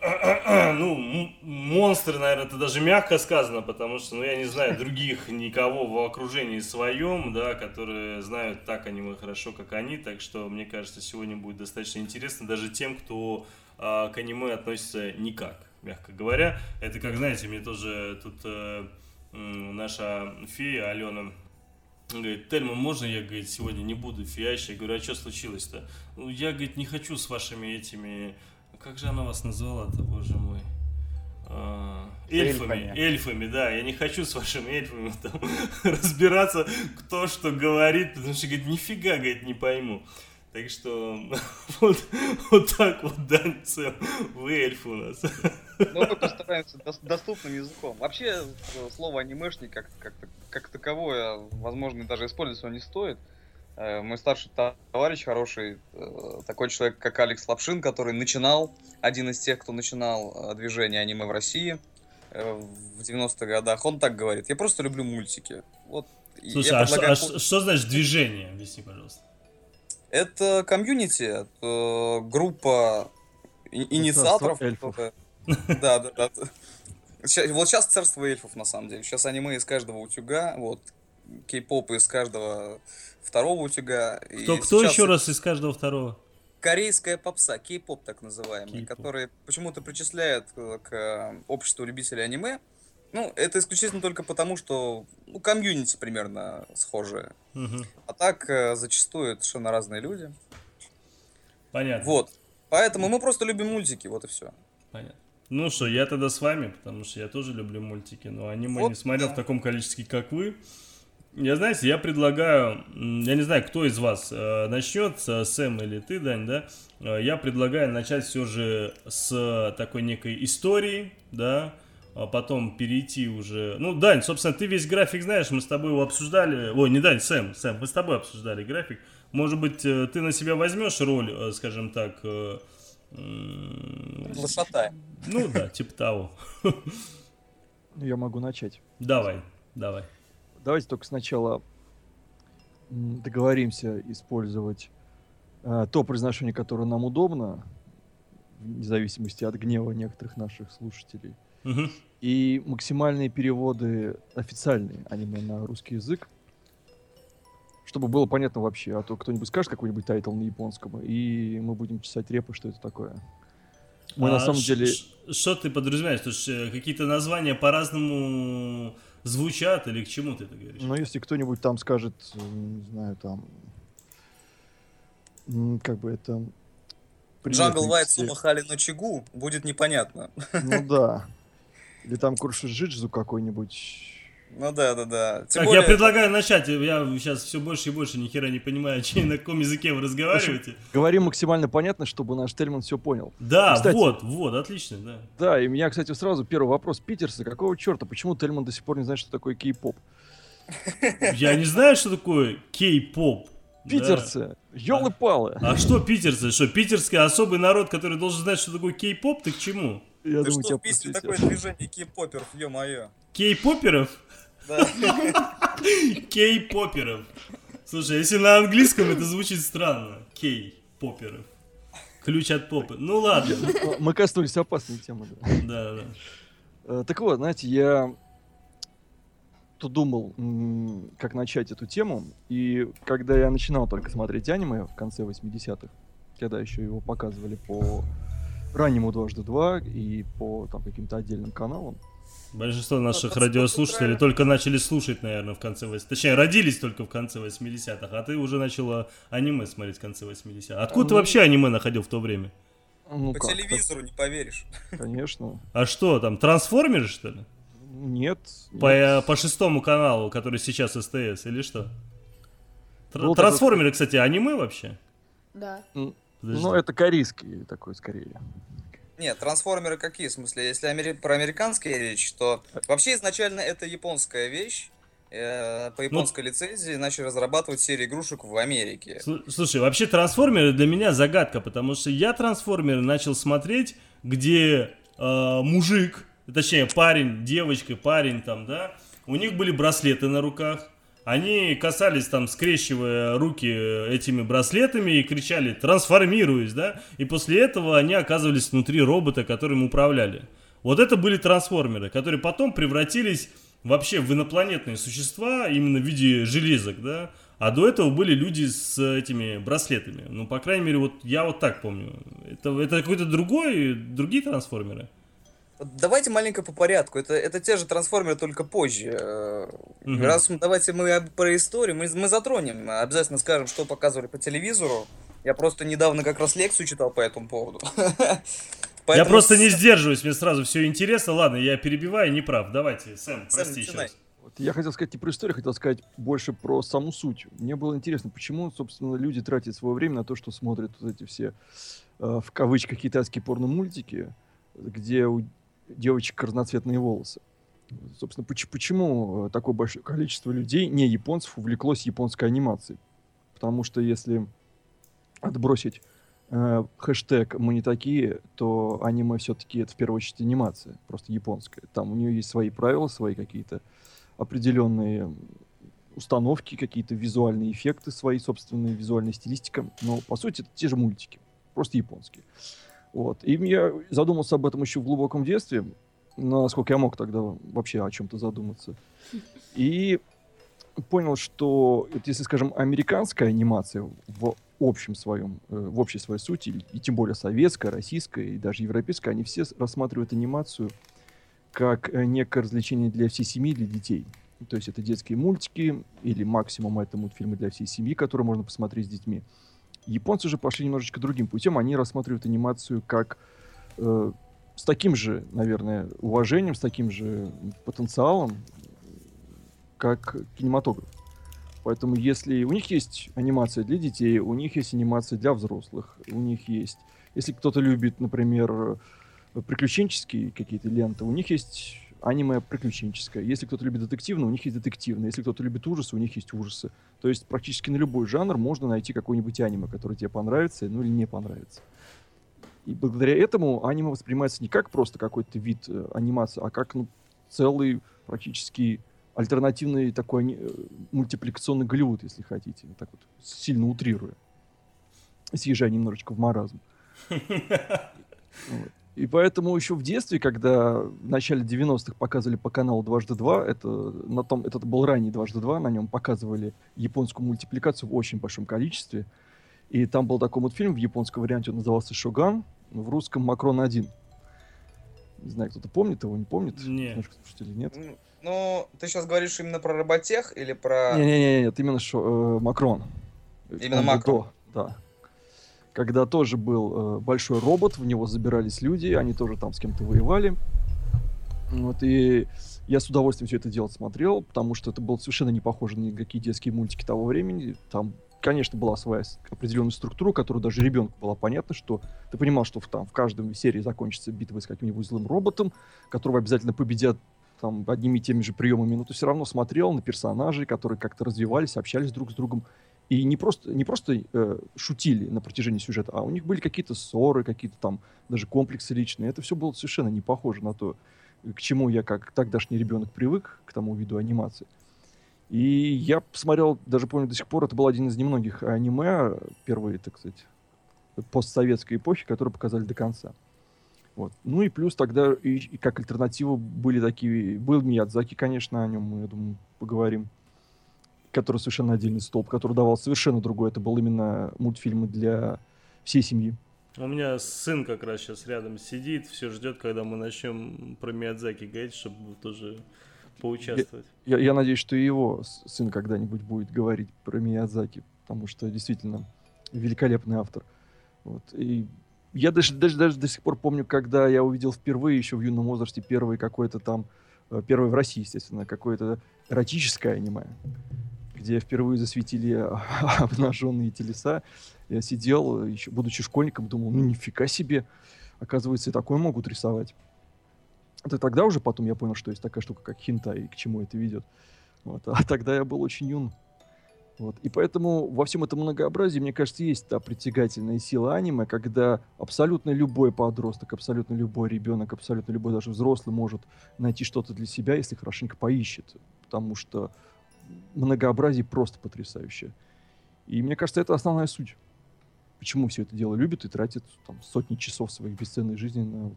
ну, монстры, наверное, это даже мягко сказано, потому что, ну, я не знаю других никого в окружении своем, да, которые знают так аниме хорошо, как они, так что, мне кажется, сегодня будет достаточно интересно даже тем, кто а, к аниме относится никак. Мягко говоря, это как, знаете, мне тоже тут э, наша фея Алена говорит: «Тельман, можно я, говорит, сегодня не буду феящей?» Я говорю: «А что случилось-то?» «Ну, я, говорит, не хочу с вашими этими... Как же она вас назвала-то, боже мой?» Эльфами, эльфами, да, я не хочу с вашими эльфами там разбираться, кто что говорит, потому что, говорит, нифига, говорит, не пойму». Так что вот, вот так вот, Дань, Сэм, вы эльфы у нас. Ну, мы постараемся доступным языком. Вообще, слово анимешник как, как, как таковое, возможно, даже использовать его не стоит. Мой старший товарищ, хороший, такой человек, как Алекс Лапшин, который начинал, один из тех, кто начинал движение аниме в России в девяностых годах, он так говорит: «Я просто люблю мультики». Вот. Слушай, а, предлагаю... что, а что значит движение? Объясни, пожалуйста. Это комьюнити, это группа инициаторов. Только... Да, да, да. Сейчас, вот сейчас царство эльфов, на самом деле. Сейчас аниме из каждого утюга, вот, кей-поп из каждого второго утюга. Кто, кто еще раз из каждого второго? Корейская попса, кей-поп так называемый, который почему-то причисляет к обществу любителей аниме. Ну, это исключительно только потому, что, ну, комьюнити примерно схожие. Угу. А так э, зачастую это совершенно разные люди. Понятно. Вот. Поэтому мы просто любим мультики, вот и все. Понятно. Ну что, я тогда с вами, потому что я тоже люблю мультики, но аниме вот, не смотрел, да, в таком количестве, как вы. Я, знаете, я предлагаю, я не знаю, кто из вас э, начнет, Сэм или ты, Дань, да? Я предлагаю начать все же с такой некой истории, да? А потом перейти уже... Ну, Дань, собственно, ты весь график знаешь, мы с тобой его обсуждали... Ой, не Дань, Сэм, Сэм, мы с тобой обсуждали график. Может быть, ты на себя возьмешь роль, скажем так... Лошатай. Ну да, типа того. Я могу начать. Давай, давай. Давайте только сначала договоримся использовать то произношение, которое нам удобно, вне зависимости от гнева некоторых наших слушателей. Угу. И максимальные переводы официальные аниме на русский язык, чтобы было понятно вообще. А то кто-нибудь скажет какой-нибудь тайтл на японском, и мы будем чесать репы, что это такое. Мы а на самом ш- деле... Что ты подразумеваешь? То есть какие-то названия по-разному звучат или к чему ты это говоришь? Ну, если кто-нибудь там скажет, не знаю, там... Как бы это... Джангл Вайт Сумахали Ночигу, будет непонятно. Ну да. Или там Куршиджиджу какой-нибудь. Ну да, да, да. Тем так, более... я предлагаю начать. Я сейчас все больше и больше ни хера не понимаю, на каком языке вы разговариваете. Общем, говорим максимально понятно, чтобы наш Тельман все понял. Да, кстати, вот, вот, отлично, да. Да, и у меня, кстати, сразу первый вопрос. Питерса, какого черта? Почему Тельман до сих пор не знает, что такое кей-поп? Я не знаю, что такое кей-поп. Питерцы, да. Ёлы-палы. А, а что питерцы? Что, питерский особый народ, который должен знать, что такое кей-поп? Ты к чему? Я ты думаю, что в песню такое движение кей-поперов, ё-моё. Кей-поперов? Да. Кей-поперов. Слушай, если на английском это звучит странно. Кей-поперов. Ключ от попы. Ну ладно. Мы коснулись опасной темы. Да, да. Так вот, знаете, я... что думал, как начать эту тему, и когда я начинал только смотреть аниме в конце восьмидесятых, когда еще его показывали по раннему дважды два и по там, каким-то отдельным каналам. Большинство наших радиослушателей только начали слушать, наверное, в конце восьмидесятых. Точнее, родились только в конце восьмидесятых, а ты уже начала аниме смотреть в конце восьмидесятых. Откуда а, ты ну... вообще аниме находил в то время? Ну, по как? телевизору, не поверишь. Конечно. А что, там, трансформеры, что ли? Нет. По, нет. по шестому каналу, который сейчас СТС, или что? Ну, трансформеры, это... кстати, аниме вообще? Да. Подожди. Ну, это корейский такой, скорее. Нет, трансформеры какие, в смысле? Если амери... про американские речь, то... Вообще, изначально, это японская вещь. Э, по японской ну... лицензии начали разрабатывать серию игрушек в Америке. Слушай, вообще, трансформеры для меня загадка, потому что я трансформеры начал смотреть, где э, мужик, точнее, парень, девочка, парень там, да, у них были браслеты на руках. Они касались там, скрещивая руки этими браслетами и кричали «трансформируюсь», да? И после этого они оказывались внутри робота, которым управляли. Вот это были трансформеры, которые потом превратились вообще в инопланетные существа, именно в виде железок, да? А до этого были люди с этими браслетами. Ну, по крайней мере, вот я вот так помню. Это, это какой-то другой, другие трансформеры. Давайте маленько по порядку. Это, это те же трансформеры, только позже. Угу. Раз давайте мы про историю, мы, мы затронем. Обязательно скажем, что показывали по телевизору. Я просто недавно как раз лекцию читал по этому поводу. Я просто не сдерживаюсь, мне сразу все интересно. Ладно, я перебиваю, не прав. Давайте, Сэм, прости сейчас. Я хотел сказать не про историю, хотел сказать больше про саму суть. Мне было интересно, почему, собственно, люди тратят свое время на то, что смотрят вот эти все, в кавычках, китайские порно-мультики, где у девочек разноцветные волосы. Собственно, почему такое большое количество людей, не японцев, увлеклось японской анимацией? Потому что если отбросить э, хэштег «мы не такие», то аниме все-таки это в первую очередь анимация, просто японская. Там у нее есть свои правила, свои какие-то определенные установки, какие-то визуальные эффекты, свои собственные, визуальная стилистика. Но по сути это те же мультики, просто японские. Вот. И я задумался об этом еще в глубоком детстве, насколько я мог тогда вообще о чем-то задуматься. И понял, что если, скажем, американская анимация в общем своем, в общей своей сути, и тем более советская, российская и даже европейская, они все рассматривают анимацию как некое развлечение для всей семьи, для детей. То есть это детские мультики или максимум это мультфильмы для всей семьи, которые можно посмотреть с детьми. Японцы же пошли немножечко другим путем. Они рассматривают анимацию как э, с таким же, наверное, уважением, с таким же потенциалом, как кинематограф. Поэтому если у них есть анимация для детей, у них есть анимация для взрослых, у них есть... Если кто-то любит, например, приключенческие какие-то ленты, у них есть аниме приключенческое. Если кто-то любит детективное, у них есть детективное. Если кто-то любит ужасы, у них есть ужасы. То есть практически на любой жанр можно найти какое-нибудь аниме, которое тебе понравится, ну или не понравится. И благодаря этому аниме воспринимается не как просто какой-то вид э, анимации, а как ну, целый практически альтернативный такой э, мультипликационный Голливуд, если хотите. Так вот, сильно утрируя. Съезжая немножечко в маразм. И поэтому еще в детстве, когда в начале девяностых показывали по каналу дважды два, это, на том, это был ранний дважды два, на нем показывали японскую мультипликацию в очень большом количестве. И там был такой мультфильм, в японском варианте он назывался «Шоган», в русском «Макрон один». Не знаю, кто-то помнит его, не помнит? Нет. Наших слушателей нет? Ну, ты сейчас говоришь именно про роботех или про... Не-не-не, именно шо, э, «Макрон». Именно он «Макрон». До, да. Когда тоже был э, большой робот, в него забирались люди, они тоже там с кем-то воевали. Вот, и я с удовольствием все это дело смотрел, потому что это было совершенно не похоже на никакие детские мультики того времени. Там, конечно, была своя определенная структура, которая даже ребенку была понятна, что ты понимал, что в, там, в каждой серии закончится битва с каким-нибудь злым роботом, которого обязательно победят там, одними и теми же приемами, но ты все равно смотрел на персонажей, которые как-то развивались, общались друг с другом. И не просто, не просто э, шутили на протяжении сюжета, а у них были какие-то ссоры, какие-то там даже комплексы личные. Это все было совершенно не похоже на то, к чему я как тогдашний ребенок привык, к тому виду анимации. И я посмотрел, даже помню до сих пор, это был один из немногих аниме, первые, так сказать, постсоветской эпохи, которые показали до конца. Вот. Ну и плюс тогда, и, и как альтернатива были такие, был Миядзаки, конечно, о нем, я думаю, поговорим, который совершенно отдельный столб, который давал совершенно другой. Это был именно мультфильмы для всей семьи. У меня сын как раз сейчас рядом сидит, все ждет, когда мы начнем про Миядзаки говорить, чтобы тоже поучаствовать. Я, я, я надеюсь, что и его сын когда-нибудь будет говорить про Миядзаки, потому что действительно великолепный автор. Вот. И я даже, даже, даже до сих пор помню, когда я увидел впервые, еще в юном возрасте, первый какой-то там, первый в России, естественно, какое-то эротическое аниме, где впервые засветили обнаженные телеса. Я сидел, еще, будучи школьником, думал, ну нифига себе, оказывается, и такое могут рисовать. Это тогда уже потом я понял, что есть такая штука, как хентай, и к чему это ведет. Вот. А тогда я был очень юн. Вот. И поэтому во всем этом многообразии, мне кажется, есть та притягательная сила аниме, когда абсолютно любой подросток, абсолютно любой ребенок, абсолютно любой даже взрослый может найти что-то для себя, если хорошенько поищет. Потому что многообразие просто потрясающее. И мне кажется, это основная суть. Почему все это дело любят и тратят там, сотни часов своих бесценной жизни на вот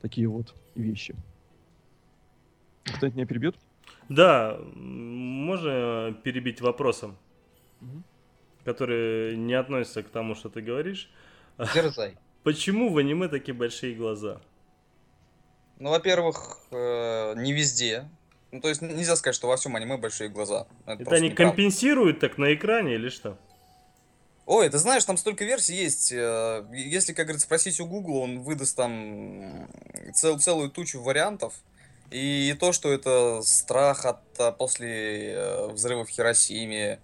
такие вот вещи. Кто-нибудь меня перебьет? Да, можно перебить вопросом, угу. который не относится к тому, что ты говоришь. Дерзай. Почему в аниме такие большие глаза? Ну, во-первых, не везде. Ну, то есть нельзя сказать, что во всем аниме большие глаза. Это, это они неправда. Компенсируют так на экране или что? Ой, ты знаешь, там столько версий есть. Если, как говорится, спросить у Гугла, он выдаст там цел, целую тучу вариантов. И то, что это страх от после взрыва в Хиросиме,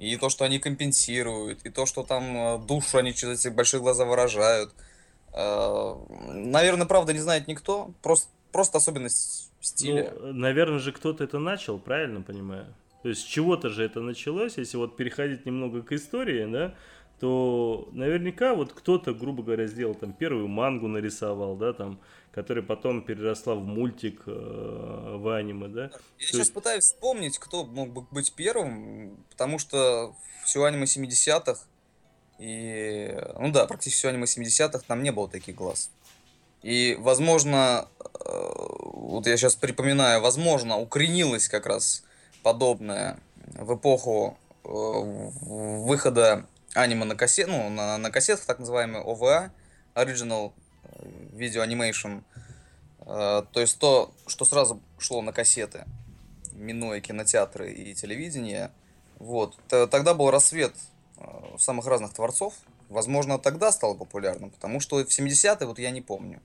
и то, что они компенсируют, и то, что там душу они через эти большие глаза выражают. Наверное, правда не знает никто. Просто, просто особенность стиля. Ну, наверное же, кто-то это начал, правильно понимаю? То есть с чего-то же это началось. Если вот переходить немного к истории, да, то наверняка вот кто-то, грубо говоря, сделал там первую мангу нарисовал, да, там, которая потом переросла в мультик, э, в аниме, да. Я то сейчас есть... пытаюсь вспомнить, кто мог бы быть первым, потому что все аниме семидесятых, и, ну да, практически все аниме семидесятых, там не было таких глаз. И, возможно, э, вот я сейчас припоминаю, возможно, укоренилось как раз подобное в эпоху э, выхода аниме на кассет, ну, на, на кассетах, так называемые о вэ а, Original Video Animation, э, то есть то, что сразу шло на кассеты, минуя кинотеатры и телевидение. Вот. Т- тогда был рассвет э, самых разных творцов, возможно, тогда стало популярным, потому что в семидесятые вот я не помню.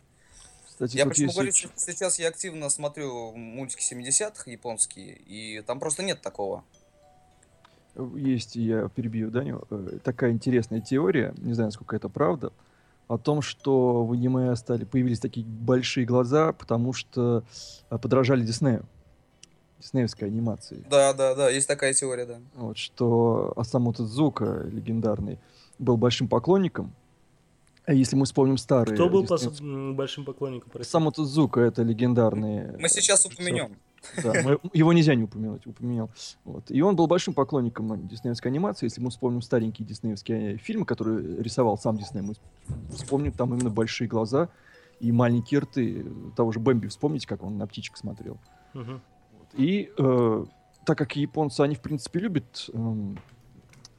Кстати, я почему говорю, что сейчас я активно смотрю мультики семидесятых японские, и там просто нет такого. Есть, я перебью Даню, такая интересная теория, не знаю, насколько это правда, о том, что в аниме стали, появились такие большие глаза, потому что подражали Диснею, диснеевской анимации. Да, да, да, есть такая теория, да. Вот, что Осаму Тэдзука, легендарный, был большим поклонником. Если мы вспомним старые... Кто был диснеевские... большим поклонником? Осаму Тэдзука, это легендарный... Мы сейчас упомянем. Да, мы, его нельзя не упомянуть, упоминал. Вот. И он был большим поклонником диснеевской анимации. Если мы вспомним старенькие диснеевские фильмы, которые рисовал сам Дисней, мы вспомним там именно большие глаза и маленькие рты. Того же Бэмби вспомните, как он на птичек смотрел. Угу. Вот. И э, так как японцы, они в принципе любят... Э,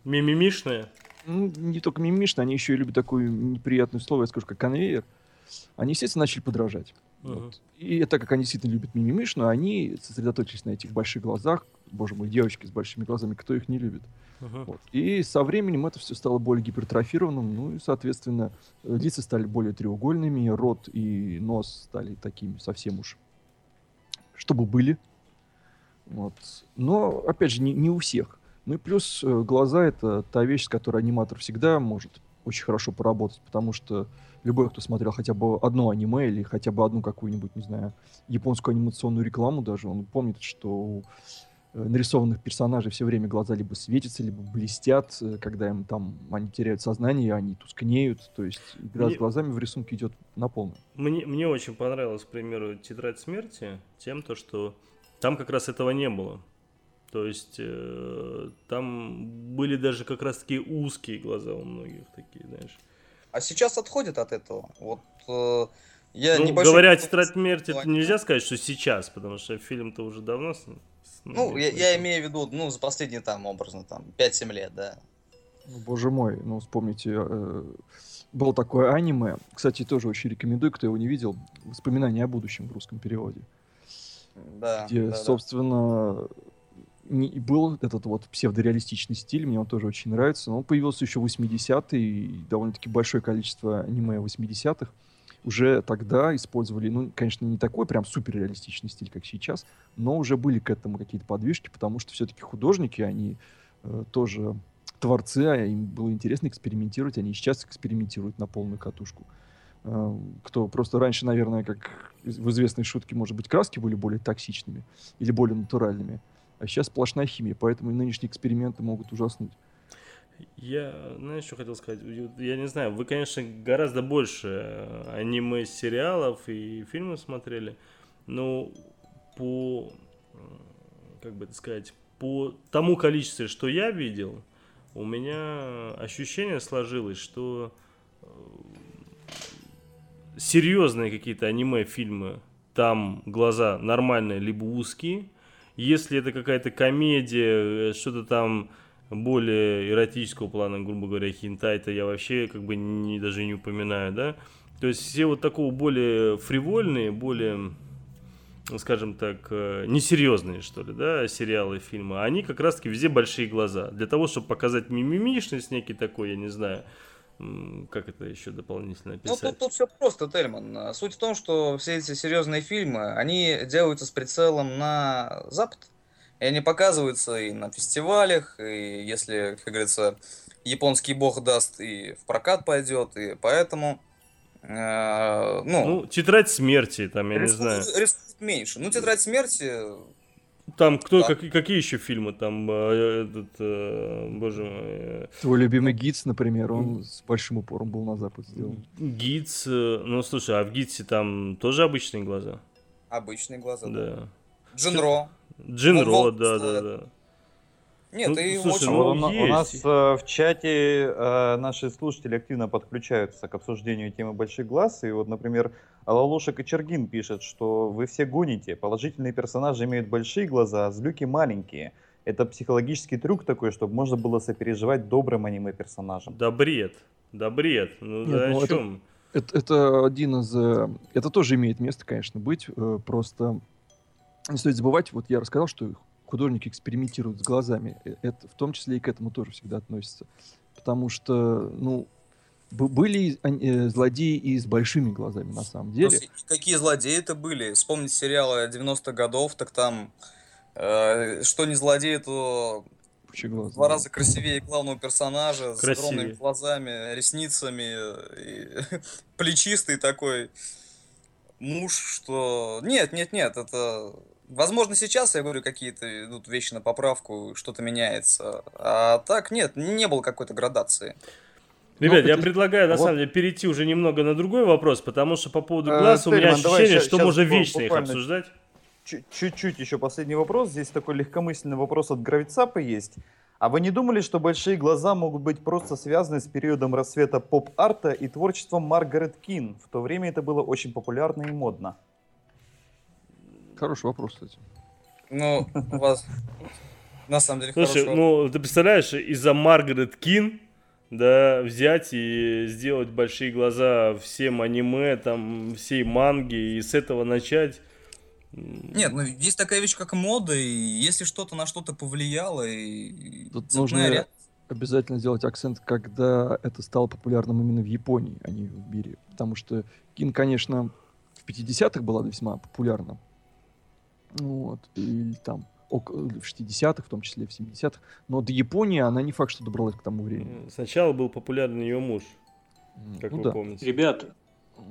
мимимишные? Ну, не только мимимишные, они еще и любят такое неприятное слово, я скажу, как конвейер. Они, естественно, начали подражать. Uh-huh. Вот. И так как они действительно любят мимимишную, они сосредоточились на этих больших глазах. Боже мой, девочки с большими глазами, кто их не любит? Uh-huh. Вот. И со временем это все стало более гипертрофированным. Ну и, соответственно, лица стали более треугольными, рот и нос стали такими совсем уж, чтобы были. Вот. Но, опять же, не, не у всех. Ну и плюс глаза — это та вещь, с которой аниматор всегда может очень хорошо поработать, потому что любой, кто смотрел хотя бы одно аниме или хотя бы одну какую-нибудь, не знаю, японскую анимационную рекламу даже, он помнит, что у нарисованных персонажей все время глаза либо светятся, либо блестят, когда им там они теряют сознание, они тускнеют, то есть игра мне... с глазами в рисунке идет на полную. Мне, мне очень понравилось, к примеру, «Тетрадь смерти» тем, то, что там как раз этого не было. То есть э, там были даже как раз такие узкие глаза у многих такие, знаешь. А сейчас отходят от этого. Вот э, Я ну, говоря о «Тетрадь смерти», это нельзя сказать, что сейчас, потому что фильм-то уже давно снял. Ну, я, я имею в виду, ну, за последние, там, образно, там, пять-семь лет, да. Боже мой, ну, вспомните, э, было такое аниме, кстати, тоже очень рекомендую, кто его не видел, «Воспоминания о будущем» в русском переводе. Да. Где, да, собственно, да. Не, был этот вот псевдореалистичный стиль, мне он тоже очень нравится, но он появился еще в восьмидесятые, и довольно-таки большое количество аниме восьмидесятых. Уже тогда использовали, ну, конечно, не такой прям суперреалистичный стиль, как сейчас, но уже были к этому какие-то подвижки, потому что все-таки художники, они э, тоже творцы, а им было интересно экспериментировать, они сейчас экспериментируют на полную катушку. Э, кто просто раньше, наверное, как в известной шутке, может быть, краски были более токсичными или более натуральными, а сейчас сплошная химия, поэтому и нынешние эксперименты могут ужаснуть. Я, знаешь, что хотел сказать? Я не знаю, вы, конечно, гораздо больше аниме-сериалов и фильмов смотрели, но по, как бы это сказать, по тому количеству, что я видел, у меня ощущение сложилось, что серьезные какие-то аниме-фильмы, там глаза нормальные, либо узкие. Если это какая-то комедия, что-то там... более эротического плана, грубо говоря, хентай-то я вообще как бы не, даже не упоминаю, да. То есть все вот такого более фривольные, более, скажем так, несерьезные, что ли, да, сериалы, фильмы, они как раз-таки везде большие глаза. Для того, чтобы показать мимимишность некий такой, я не знаю, как это еще дополнительно описать. Ну, тут, тут все просто, Тельман. Суть в том, что все эти серьезные фильмы, они делаются с прицелом на Запад. И они показываются и на фестивалях, и если, как говорится, японский бог даст, и в прокат пойдет, и поэтому... Э, ну, ну, «Тетрадь смерти», там, я риск, не знаю. Рискует меньше. Ну, «Тетрадь смерти»... Там кто, да. как, какие еще фильмы там, э, этот, э, боже мой... Твой любимый Гитс, например, он с большим упором был на Запад сделан. Гитс, ну, слушай, а в Гитсе там тоже обычные глаза? Обычные глаза, да. да. Джинро. Джинро, да, да, да. Нет, ну, и слушай, очень... у, у нас э, в чате э, наши слушатели активно подключаются к обсуждению темы больших глаз. И вот, например, Алалуша Кочергин пишет, что вы все гоните. Положительные персонажи имеют большие глаза, а злюки маленькие. Это психологический трюк такой, чтобы можно было сопереживать добрым аниме-персонажем. Да бред, да бред. Ну, Нет, да ну, о чем? Это, это один из... Это тоже имеет место, конечно, быть. Просто... Не стоит забывать, вот я рассказал, что художники экспериментируют с глазами. Это в том числе и к этому тоже всегда относится. Потому что, ну, были злодеи и с большими глазами, на самом деле. Какие злодеи-то были? Вспомнить сериалы девяностых годов, так там, э, что не злодеи, то глаза, два да. раза красивее главного персонажа, красивее. С огромными глазами, ресницами, и, плечистый такой муж, что... Нет, нет, нет, это... Возможно, сейчас, я говорю, какие-то идут вещи на поправку, что-то меняется. А так, нет, не было какой-то градации. Ребят, ну, я ты... предлагаю, на вот. самом деле, перейти уже немного на другой вопрос, потому что по поводу глаз а, у меня Тельман, ощущение, щас, что можно вечно их обсуждать. Чуть-чуть еще последний вопрос. Здесь такой легкомысленный вопрос от Гравицапа есть. А вы не думали, что большие глаза могут быть просто связаны с периодом расцвета поп-арта и творчеством Маргарет Кин? В то время это было очень популярно и модно. Хороший вопрос, кстати. Ну, у вас на самом деле хороший вопрос. Слушай, ну ты представляешь, из-за Маргарет Кин, да, взять и сделать большие глаза всем аниме, там, всей манге и с этого начать... Нет, ну есть такая вещь, как мода, и если что-то на что-то повлияло, и... Тут нужно ряд... обязательно сделать акцент, когда это стало популярным именно в Японии, а не в мире. Потому что Кин, конечно, в пятидесятых была весьма популярна. Вот, или там в шестидесятых, в том числе в семидесятых. Но до Японии она не факт, что добралась к тому времени. Сначала был популярен ее муж, как ну, вы да. помните. Ребят...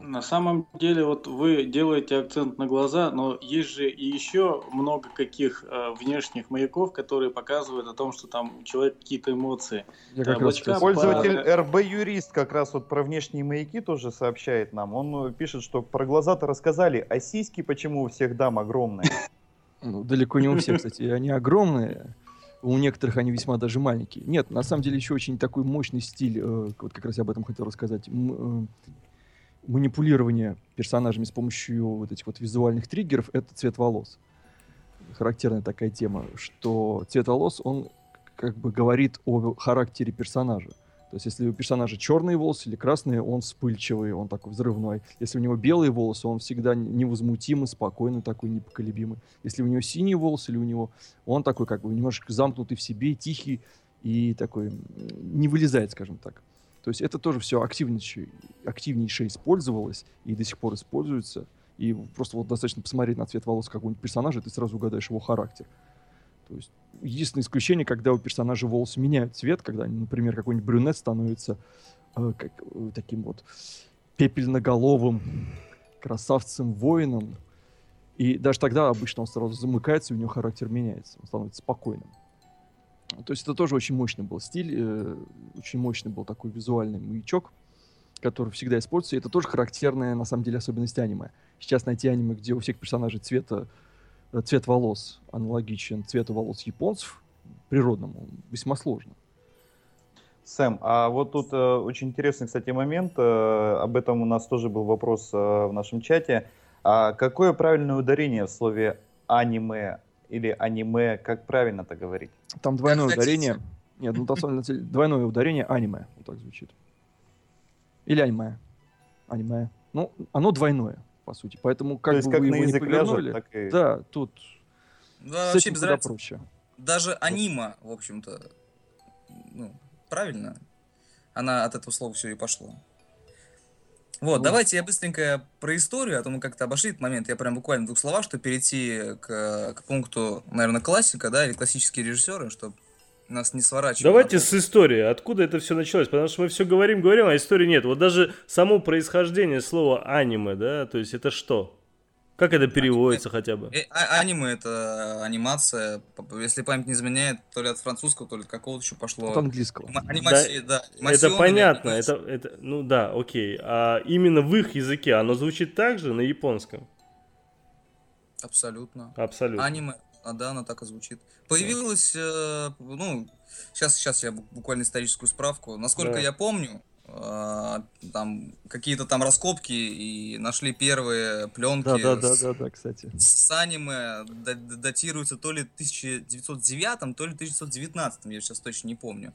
На самом деле, вот вы делаете акцент на глаза, но есть же и еще много каких э, внешних маяков, которые показывают о том, что там у человека какие-то эмоции. Как облачка, пользователь по... эр бэ Юрист как раз вот про внешние маяки тоже сообщает нам. Он пишет, что про глаза-то рассказали, а сиськи почему у всех дам огромные? Ну, далеко не у всех, кстати, они огромные. У некоторых они весьма даже маленькие. Нет, на самом деле еще очень такой мощный стиль, вот как раз я об этом хотел рассказать, манипулирование персонажами с помощью вот этих вот визуальных триггеров — это цвет волос. Характерная такая тема, что цвет волос, он как бы говорит о характере персонажа. То есть если у персонажа черные волосы или красные, он вспыльчивый, он такой взрывной. Если у него белые волосы, он всегда невозмутимый, спокойный, такой непоколебимый. Если у него синие волосы или у него, он такой как бы немножко замкнутый в себе, тихий и такой не вылезает, скажем так. То есть это тоже все активнейше, активнейше использовалось и до сих пор используется. И просто вот достаточно посмотреть на цвет волос какого-нибудь персонажа, и ты сразу угадаешь его характер. То есть единственное исключение, когда у персонажа волосы меняют цвет, когда, например, какой-нибудь брюнет становится э, как, э, таким вот пепельноголовым красавцем-воином. И даже тогда обычно он сразу замыкается, и у него характер меняется, он становится спокойным. То есть это тоже очень мощный был стиль, э, очень мощный был такой визуальный маячок, который всегда используется. И это тоже характерная, на самом деле, особенность аниме. Сейчас найти аниме, где у всех персонажей цвета, цвет волос аналогичен цвету волос японцев, природному, весьма сложно. Сэм, а вот тут э, очень интересный, кстати, момент. Э, об этом у нас тоже был вопрос э, в нашем чате. А какое правильное ударение в слове аниме или аниме? Как правильно это говорить? Там двойное ударение. Нет, ну, на деле, двойное ударение аниме. Вот так звучит. Или аниме. Аниме. Ну, оно двойное, по сути. Поэтому как То бы как вы его не повернули, ляжет, и... да, тут да, с этим куда проще. Даже анима, в общем-то, ну, правильно. Она от этого слова все и пошло. Вот, вот, давайте я быстренько про историю, а то мы как-то обошли этот момент. Я прям буквально в двух словах, чтобы перейти к, к пункту, наверное, классика, да, или классические режиссеры, чтобы нас не сворачивают. Давайте с истории. Откуда это все началось? Потому что мы все говорим, говорим, а истории нет. Вот даже само происхождение слова аниме, да, то есть это что? Как это переводится аниме, хотя бы? А- аниме — это анимация, если память не изменяет, то ли от французского, то ли от какого-то еще пошло. От английского. Анимация, да. да это понятно. Это, это, ну да, окей. А именно в их языке оно звучит так же на японском? Абсолютно. Абсолютно. Аниме. А да, она так и звучит. Появилась, э, ну, сейчас, сейчас я буквально историческую справку. Насколько да. я помню, э, там какие-то там раскопки и нашли первые пленки. Да, да, да, с, да, да, кстати. С аниме датируется то ли тысяча девятьсот девятом, то ли тысяча девятьсот девятнадцатом, я сейчас точно не помню.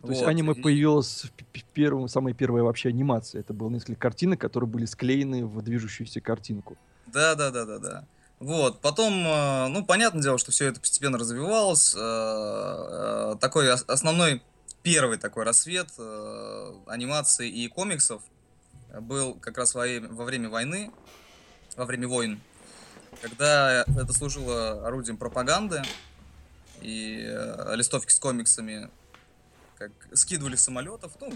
То вот. есть аниме и... появилось в первом, самой первой вообще анимации. Это было несколько картинок, которые были склеены в движущуюся картинку. Да, да, да, да, да. Вот, потом, ну, понятное дело, что все это постепенно развивалось. Такой основной, первый такой рассвет анимации и комиксов был как раз во время войны, во время войн, когда это служило орудием пропаганды, и листовки с комиксами как скидывали с самолетов, ну,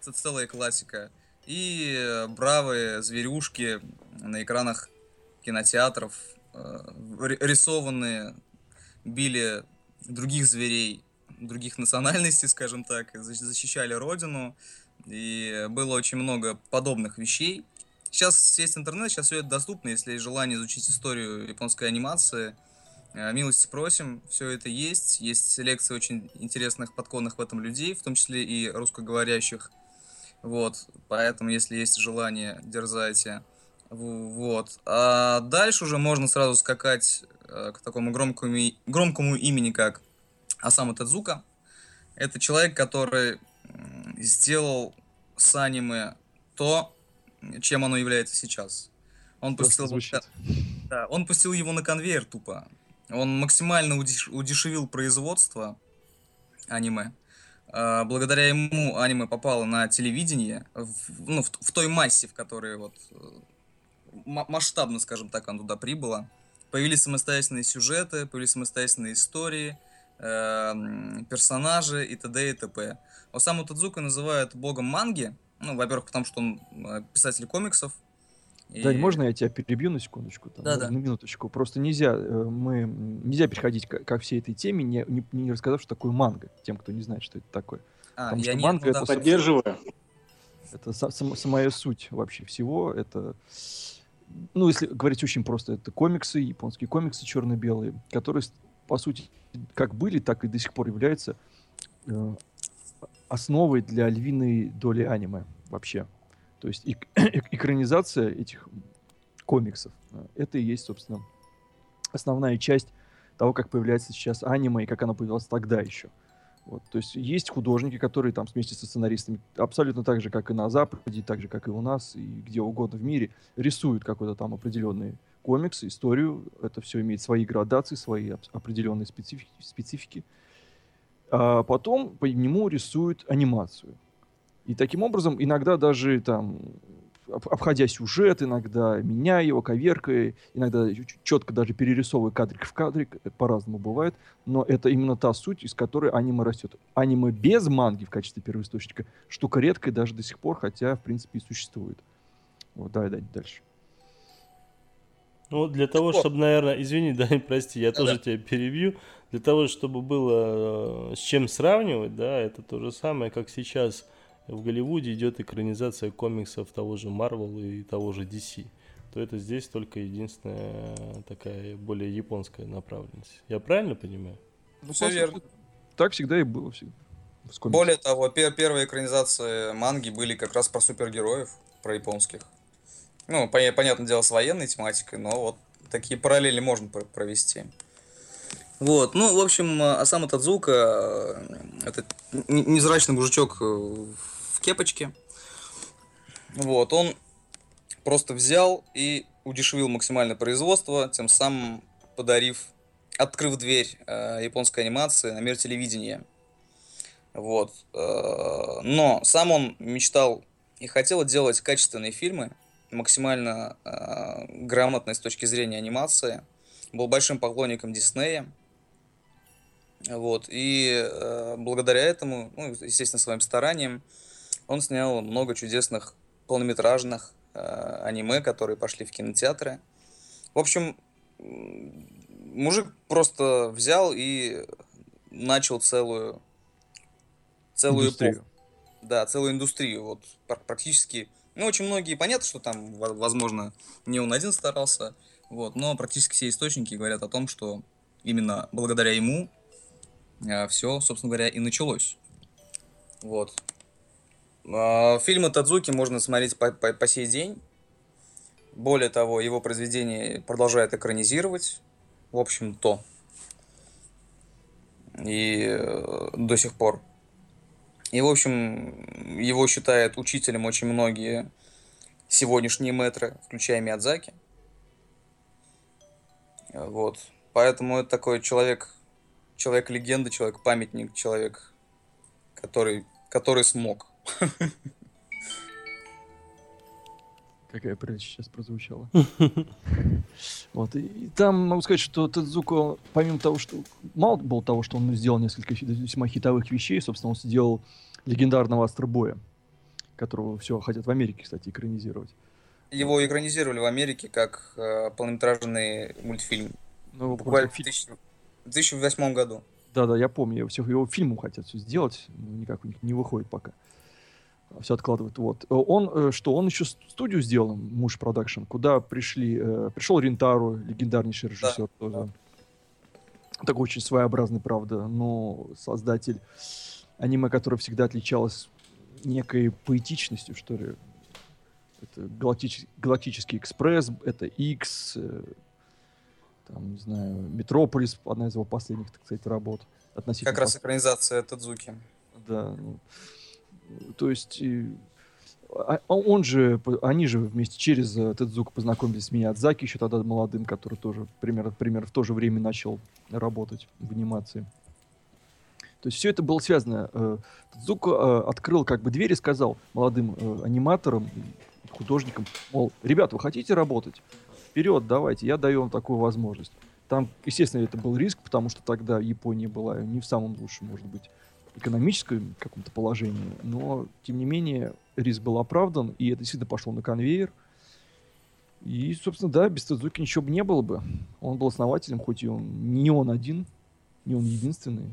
это целая классика, и бравые зверюшки на экранах кинотеатров, рисованные, били других зверей, других национальностей, скажем так, защищали родину, и было очень много подобных вещей. Сейчас есть интернет, сейчас все это доступно, если есть желание изучить историю японской анимации, милости просим, все это есть, есть лекции очень интересных, подкованных в этом людей, в том числе и русскоговорящих, вот, поэтому, если есть желание, дерзайте. Вот. А дальше уже можно сразу скакать к такому громкому, громкому имени, как Осаму Тэдзука. Это человек, который сделал с аниме то, чем оно является сейчас. Он пустил, да, он пустил его на конвейер тупо. Он максимально удеш... удешевил производство аниме. Благодаря ему аниме попало на телевидение в, ну, в, в той массе, в которой вот... масштабно, скажем так, она туда прибыла. Появились самостоятельные сюжеты, появились самостоятельные истории, персонажи и т.д. и т.п. Осаму Тэдзука называют богом манги. Ну, во-первых, потому что он писатель комиксов. И... Дань, можно я тебя перебью на секундочку? Там, да, да. На минуточку. Просто нельзя, мы, нельзя переходить ко, ко всей этой теме, не, не, не рассказав, что такое манга, тем, кто не знает, что это такое. А, потому я что не манга, ну, да, это... Поддерживаю. Это сам, самая суть вообще всего. Это, ну, если говорить очень просто, это комиксы, японские комиксы черно-белые, которые, по сути, как были, так и до сих пор являются э, основой для львиной доли аниме вообще. То есть эк- эк- экранизация этих комиксов, это и есть, собственно, основная часть того, как появляется сейчас аниме и как оно появилось тогда еще. Вот. То есть есть художники, которые там вместе со сценаристами абсолютно так же, как и на Западе, так же, как и у нас, и где угодно в мире, рисуют какой-то там определенный комикс, историю. Это все имеет свои градации, свои аб- определенные специфики, специфики. А потом по нему рисуют анимацию. И таким образом иногда даже там... обходя сюжет, иногда меняя его, коверкая, иногда четко даже перерисовывая кадрик в кадрик, по-разному бывает, но это именно та суть, из которой аниме растет. Аниме без манги в качестве первоисточника штука редкая даже до сих пор, хотя, в принципе, и существует. Вот, да, да, дальше. Ну, для того, О. чтобы, наверное, извини, да, прости, я да, тоже да. тебя перебью, для того, чтобы было с чем сравнивать, да, это то же самое, как сейчас в Голливуде идет экранизация комиксов того же Marvel и того же ди си, то это здесь только единственная такая более японская направленность. Я правильно понимаю? Ну, все верно. Так всегда и было. Всегда. Более того, пер- первые экранизации манги были как раз про супергероев, про японских. Ну, пон- понятное дело, с военной тематикой, но вот такие параллели можно пр- провести. Вот, ну, в общем, Осаму Тэдзука — это незрачный мужичок в кепочке. Вот, он просто взял и удешевил максимально производство, тем самым подарив, открыв дверь э, японской анимации на мир телевидения. Вот, э, но сам он мечтал и хотел делать качественные фильмы, максимально э, грамотные с точки зрения анимации. Был большим поклонником Диснея. Вот, и э, благодаря этому, ну, естественно, своим стараниям, он снял много чудесных полнометражных э, аниме, которые пошли в кинотеатры. В общем, мужик просто взял и начал целую, целую индустрию. Эпоху. Да, целую индустрию. Вот, практически, ну, очень многие, понятно, что там, возможно, не он один старался, вот, но практически все источники говорят о том, что именно благодаря ему все, собственно говоря, и началось. Вот. Фильмы Тэдзуки можно смотреть по, по, по сей день. Более того, его произведения продолжают экранизировать, в общем-то, и э, до сих пор. И, в общем, его считают учителем очень многие сегодняшние мэтры, включая Миядзаки. Вот. Поэтому это такой человек... Человек-легенда, человек-памятник, человек, который, который смог. Какая прелесть сейчас прозвучала. Вот. И там могу сказать, что Тэдзука, помимо того, что... Мало было того, что он сделал несколько весьма хитовых вещей, собственно, он сделал легендарного Астробоя, которого все хотят в Америке, кстати, экранизировать. Его экранизировали в Америке как э, полнометражный мультфильм. Ну, буквально в две тысячи восьмом году. Да-да, я помню, всех его фильмов хотят все сделать, но никак у них не выходит пока. Все откладывают. Вот. Он, что, он еще студию сделал, Муж Продакшн, куда пришли, пришел Ринтару, легендарнейший режиссер. Да, тоже. Да. Такой очень своеобразный, правда, но создатель аниме, которое всегда отличалось некой поэтичностью, что ли. Это Галактич... Галактический экспресс, это Икс... Там, не знаю, «Метрополис», одна из его последних, так сказать, работ. Относительно как раз последних. Экранизация Тэдзуки. Да. То есть, он же, они же вместе через Тэдзуку познакомились с Миядзаки, еще тогда молодым, который тоже примерно, примерно в то же время начал работать в анимации. То есть, все это было связано. Тэдзука открыл как бы дверь и сказал молодым аниматорам, художникам, мол, ребята, вы хотите работать? Вперед, давайте, я даю вам такую возможность. Там, естественно, это был риск, потому что тогда Япония была не в самом лучшем, может быть, экономическом каком-то положении, но, тем не менее, риск был оправдан, и это действительно пошло на конвейер. И, собственно, да, без Тэдзуки ничего бы не было бы. Он был основателем, хоть и он не он один, не он единственный,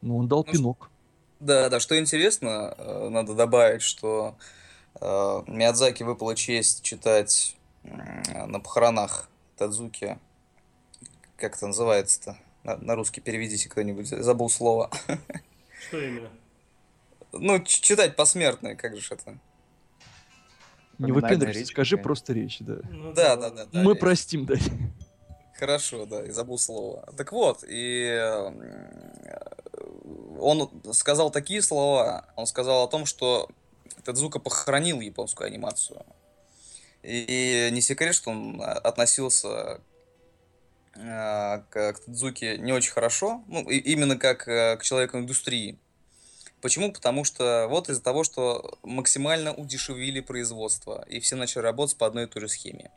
но он дал ну, пинок. Да, да, что интересно, надо добавить, что э, Миядзаки выпала честь читать на похоронах Тэдзуки. Как это называется-то? На, на русский переведите кто-нибудь. Забыл слово. Что именно? Ну, ч- читать посмертное, как же это? Не выпендривайся, скажи конечно. Просто речь, да. Ну да, да, да. да Мы да, простим, да. Хорошо, да, и забыл слово. Так вот, и он сказал такие слова, он сказал о том, что Тэдзука похоронил японскую анимацию. И не секрет, что он относился к, к Тэдзуке не очень хорошо, ну, и, именно как к человеку индустрии. Почему? Потому что вот из-за того, что максимально удешевили производство, и все начали работать по одной и той же схеме.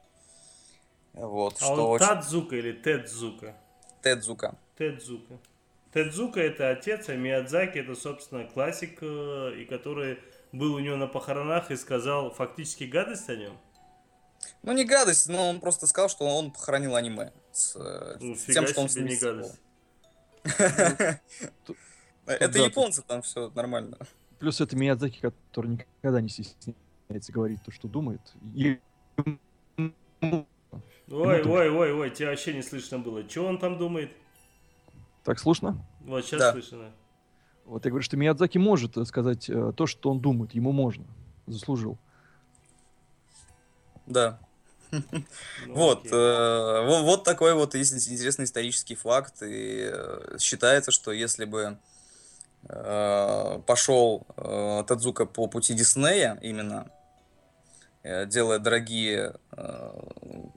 Вот, а что он очень... Тэдзука или Тэдзука? Тэдзука. Тэдзука. Тэдзука — это отец, а Миядзаки — это, собственно, классик, и который был у него на похоронах и сказал фактически гадость о нем? Ну, не гадость, но он просто сказал, что он похоронил аниме. С, ну, с тем, что он с ним не гадость. Это японцы, там все нормально. Плюс это Миядзаки, который никогда не стесняется говорить то, что думает. Ой, ой, ой, ой, тебя вообще не слышно было. Чего он там думает? Так слышно? Вот сейчас да. слышно. Вот я говорю, что Миядзаки может сказать то, что он думает. Ему можно. Заслужил. Да. Ну, вот. Э, вот такой вот интересный исторический факт. И считается, что если бы э, пошел э, Тэдзука по пути Диснея именно, делая дорогие,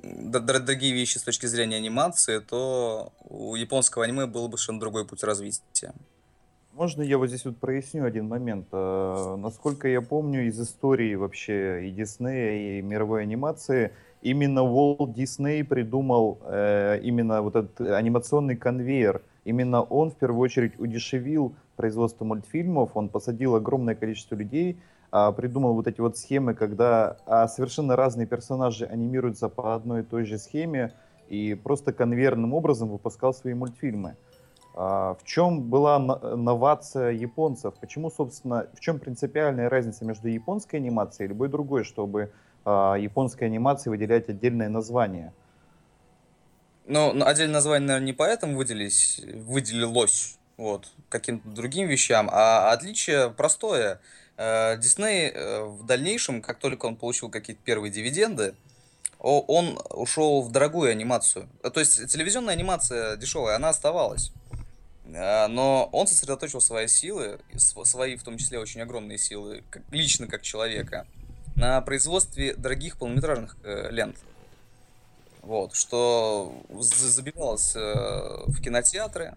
дорогие вещи с точки зрения анимации, то у японского аниме был бы совершенно другой путь развития. Можно я вот здесь вот проясню один момент? Насколько я помню из истории вообще и Диснея, и мировой анимации, именно Walt Disney придумал именно вот этот анимационный конвейер. Именно он в первую очередь удешевил производство мультфильмов, он посадил огромное количество людей, придумал вот эти вот схемы, когда совершенно разные персонажи анимируются по одной и той же схеме и просто конвейерным образом выпускал свои мультфильмы. В чем была новация японцев? Почему, собственно, в чем принципиальная разница между японской анимацией и любой другой, чтобы японской анимации выделять отдельное название? Ну, отдельное название, наверное, не поэтому выделилось, выделилось вот, каким-то другим вещам, а отличие простое. Дисней в дальнейшем, как только он получил какие-то первые дивиденды, он ушел в дорогую анимацию. То есть телевизионная анимация дешевая, она оставалась. Но он сосредоточил свои силы, свои в том числе очень огромные силы, лично как человека, на производстве дорогих полнометражных лент. Вот, что забивалось в кинотеатры.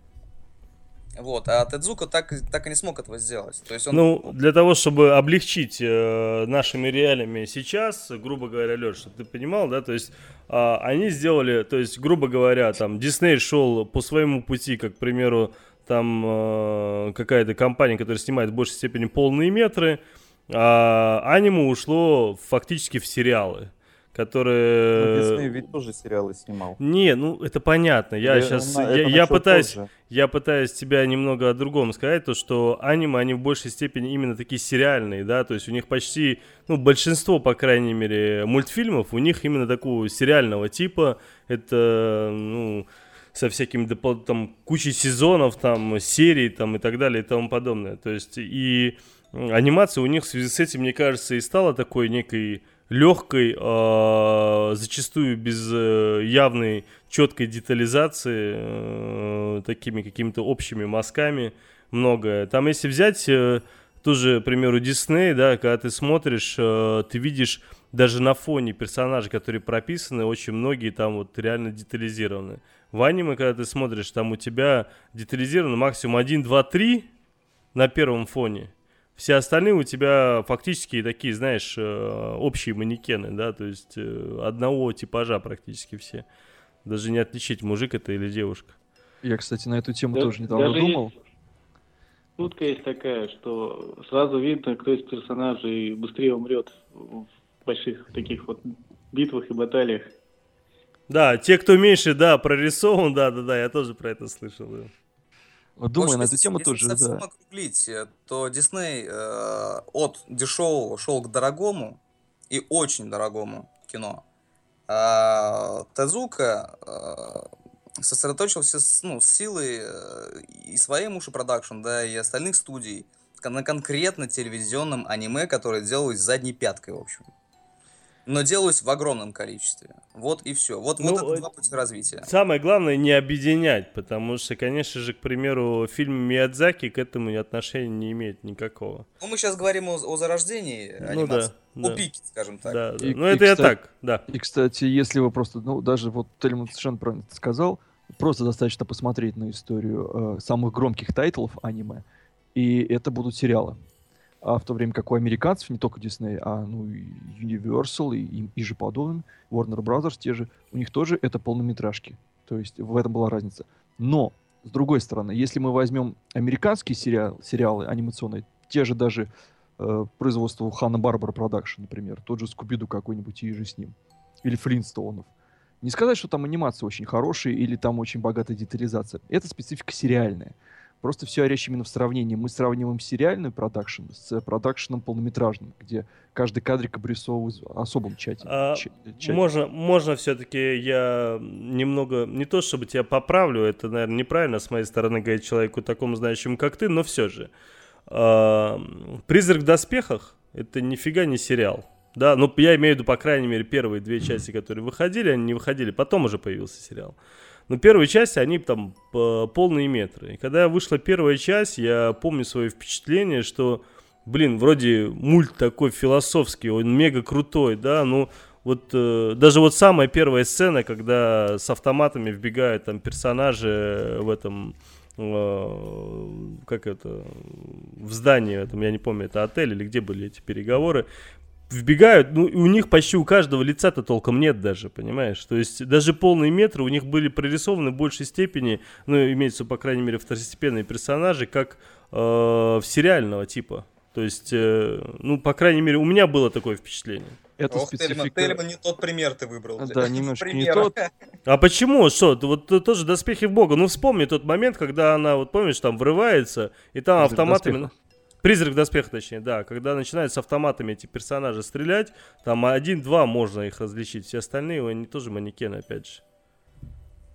Вот, а Тэдзука так, так и не смог этого сделать. То есть он... Ну, для того, чтобы облегчить э, нашими реалиями сейчас, грубо говоря, Лёш, чтобы ты понимал, да, то есть э, они сделали, то есть, грубо говоря, там, Дисней шел по своему пути, как, к примеру, там э, какая-то компания, которая снимает в большей степени полные метры, а аниме ушло фактически в сериалы. Которые... Ну, Дисней ведь тоже сериалы снимал. Не, ну это понятно. Я, я сейчас на, я, я, пытаюсь, я пытаюсь тебя немного о другом сказать, то что аниме, они в большей степени именно такие сериальные, да, то есть у них почти, ну большинство, по крайней мере, мультфильмов у них именно такого сериального типа, это, ну... со всякими там кучей сезонов, там, серий там, и так далее и тому подобное. То есть и анимация у них в связи с этим, мне кажется, и стала такой некой легкой, э, зачастую без э, явной четкой детализации, э, такими какими-то общими мазками многое. Там если взять э, тоже, к примеру, Disney, да, когда ты смотришь, э, ты видишь даже на фоне персонажей, которые прописаны, очень многие там вот реально детализированы. В аниме, когда ты смотришь, там у тебя детализировано максимум один, два, три на первом фоне. Все остальные у тебя фактически такие, знаешь, общие манекены, да, то есть одного типажа практически все. Даже не отличить, мужик это или девушка. Я, кстати, на эту тему да, тоже недавно думал. Есть... Шутка есть такая, что сразу видно, кто из персонажей быстрее умрет в больших таких вот битвах и баталиях. Да, те, кто меньше, да, прорисован, да-да-да, я тоже про это слышал. Да. Вот думаю, потому на эту тему тоже, да. Если совсем округлить, то Дисней э, от дешевого шел к дорогому и очень дорогому кино. А Тэдзука э, сосредоточился с, ну, с силой э, и своей Муши Продакшн, да, и остальных студий на конкретно телевизионном аниме, которое делалось задней пяткой, в общем. но делалось в огромном количестве. Вот и все. Вот, ну, вот это два пути развития. Самое главное не объединять, потому что, конечно же, к примеру, фильм Миядзаки к этому отношения не имеет никакого. Ну, мы сейчас говорим о, о зарождении анимации. Ну, да, да. О пике, скажем так. Да, да. И, ну, и, это и, я кстати, так, да. И, кстати, если вы просто, ну, даже вот Тельман совершенно правильно сказал, просто достаточно посмотреть на историю э, самых громких тайтлов аниме, и это будут сериалы. А в то время как у американцев, не только Disney, а ну, Universal и им и же подобным, Warner Brothers те же, у них тоже это полнометражки. То есть в этом была разница. Но, с другой стороны, если мы возьмем американские сериал, сериалы анимационные, те же даже э, производство Ханна-Барбара Продакшн, например, тот же Скуби-Ду какой-нибудь и же с ним, или Флинстоунов. Не сказать, что там анимация очень хорошая или там очень богатая детализация. Это специфика сериальная. Просто все речь именно в сравнении. Мы сравниваем сериальный продакшн с продакшном полнометражным, где каждый кадрик обрисовывается особым тщательно. А, можно, можно все-таки я немного... Не то, чтобы тебя поправлю, это, наверное, неправильно с моей стороны говорить человеку такому знающему, как ты, но все же. А, «Призрак в доспехах» — это нифига не сериал. Да, ну, я имею в виду, по крайней мере, первые две части, которые выходили, они не выходили, потом уже появился сериал. Но первые части, они там полные метры. И когда вышла первая часть, я помню свое впечатление, что, блин, вроде мульт такой философский, он мега крутой, да, ну, вот э, даже вот самая первая сцена, когда с автоматами вбегают там персонажи в этом, э, как это, в здании, этом, я не помню, это отель или где были эти переговоры, вбегают, ну, и у них почти у каждого лица-то толком нет даже, понимаешь? То есть даже полные метры у них были прорисованы в большей степени, ну, имеется, по крайней мере, второстепенные персонажи, как э, сериального типа. То есть, э, ну, по крайней мере, у меня было такое впечатление. Это Ох, специфика... Тельман, Тельман, не тот пример ты выбрал. Да, да немножко пример. Не тот. А почему? Что? Вот тоже «Доспехи Бога». Ну, вспомни тот момент, когда она, вот помнишь, там врывается, и там автоматами... «Призрак в доспехах», точнее, да, когда начинают с автоматами эти персонажи стрелять, там один-два можно их различить, все остальные, они тоже манекены, опять же.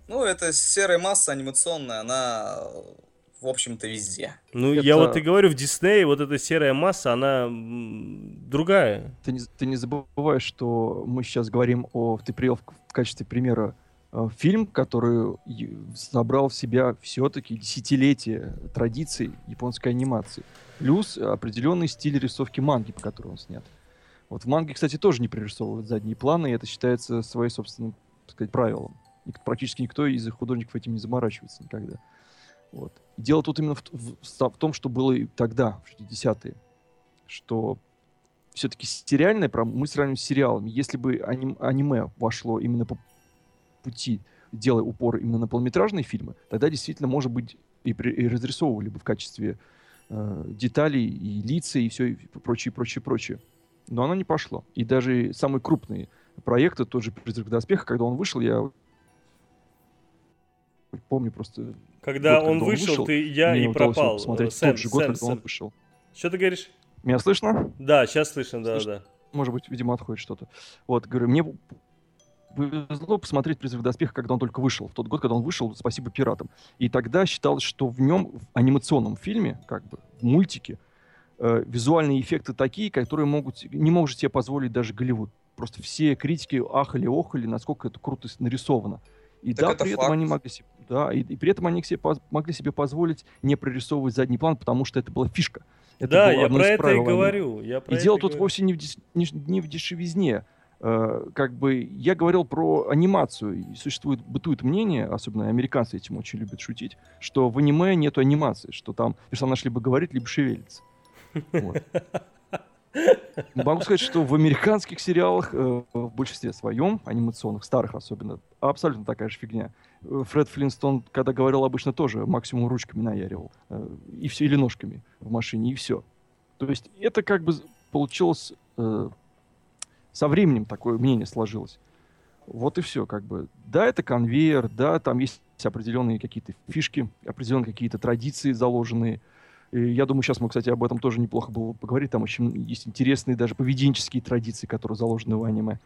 Ну, это серая масса анимационная, она, в общем-то, везде. Ну, это... я вот и говорю, в Диснее вот эта серая масса, она другая. Ты не, ты не забывай, что мы сейчас говорим о... Ты привел в качестве примера фильм, который собрал в себя все-таки десятилетия традиций японской анимации. Плюс определенный стиль рисовки манги, по которой он снят. Вот в манге, кстати, тоже не прорисовывают задние планы, и это считается своим собственным, так сказать, правилом. И практически никто из художников этим не заморачивается никогда. Вот. Дело тут именно в, в, в том, что было и тогда, в шестидесятые, что все-таки сериальное, мы сравним с сериалами. Если бы аним, аниме вошло именно по пути, делая упор именно на полнометражные фильмы, тогда действительно, может быть, и, при, и разрисовывали бы в качестве деталей и лица, и все, и прочее, прочее, прочее. Но оно не пошло. И даже самые крупные проекты, тот же «Призрак в доспехах», когда он вышел, я помню просто... Когда, год, он, когда вышел, он вышел, ты, я и пропал. Посмотреть Сэм, тот же Сэм, год, Сэм, когда он вышел. Что ты говоришь? Меня слышно? Да, сейчас слышно, да, слышно? Да. Может быть, видимо, отходит что-то. Вот, говорю, мне повезло посмотреть «Призрак в доспехах», когда он только вышел. В тот год, когда он вышел, спасибо пиратам. И тогда считалось, что в нем, в анимационном фильме, как бы, в мультике, э, визуальные эффекты такие, которые могут, не может себе позволить даже Голливуд. Просто все критики ахали-охали, насколько это круто нарисовано. И так да, при этом они могли себе, да, и, и при этом они себе поз, могли себе позволить не прорисовывать задний план, потому что это была фишка. Это да, я про это и говорю. Я про и это дело и тут говорю. Вовсе не в, деш, не, не в дешевизне. Как бы я говорил про анимацию, и существует, бытует мнение, особенно американцы этим очень любят шутить, что в аниме нету анимации, что там персонаж либо говорит, либо шевелится. Вот. Могу сказать, что в американских сериалах э, в большинстве своем, анимационных, старых особенно, абсолютно такая же фигня. Фред Флинстон, когда говорил, обычно тоже максимум ручками наяривал, э, и все, или ножками в машине, и все. То есть это как бы получилось... Э, Со временем такое мнение сложилось. Вот и все, как бы. Да, это конвейер, да, там есть определенные какие-то фишки, определенные какие-то традиции заложенные. И я думаю, сейчас мы, кстати, об этом тоже неплохо было поговорить. Там очень есть интересные даже поведенческие традиции, которые заложены в аниме.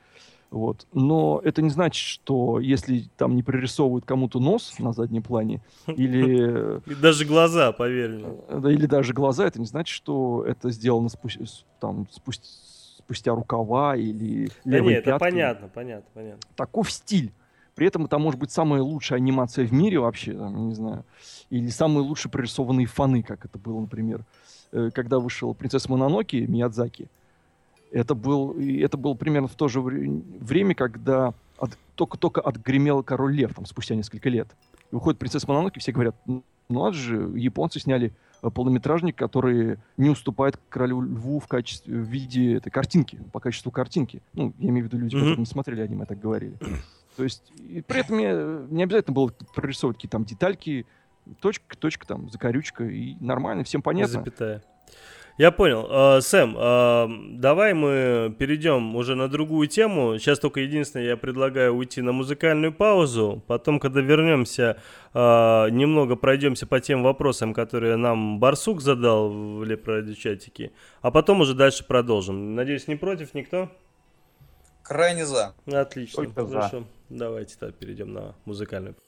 Вот. Но это не значит, что если там не прорисовывают кому-то нос на заднем плане, или... И даже глаза, поверь мне. Или даже глаза, это не значит, что это сделано спустя... спустя рукава или да левые нет, пятки. Да нет, это понятно, понятно, понятно. Таков стиль. При этом это может быть самая лучшая анимация в мире вообще, там, не знаю, или самые лучшие прорисованные фоны, как это было, например, когда вышел «Принцесса Мононоке» Миядзаки. Это был, это было примерно в то же время, когда от, только-только отгремел «Король Лев», там, спустя несколько лет. И выходит «Принцесса Мононоке», все говорят, ну ладно же, японцы сняли полнометражник, который не уступает «Королю Льву» в, качестве, в виде этой картинки, по качеству картинки. Ну, я имею в виду люди, mm-hmm. которые не смотрели аниме, так говорили. То есть, и при этом мне не обязательно было прорисовывать какие-то там детальки, точка, точка, там, закорючка, и нормально, всем понятно. Запятая. Я понял. Сэм, давай мы перейдем уже на другую тему. Сейчас только единственное, я предлагаю уйти на музыкальную паузу. Потом, когда вернемся, немного пройдемся по тем вопросам, которые нам Барсук задал в Лепрорадио-чатике. А потом уже дальше продолжим. Надеюсь, не против никто? Крайне за. Отлично. Только хорошо. За. Давайте так, перейдем на музыкальную паузу.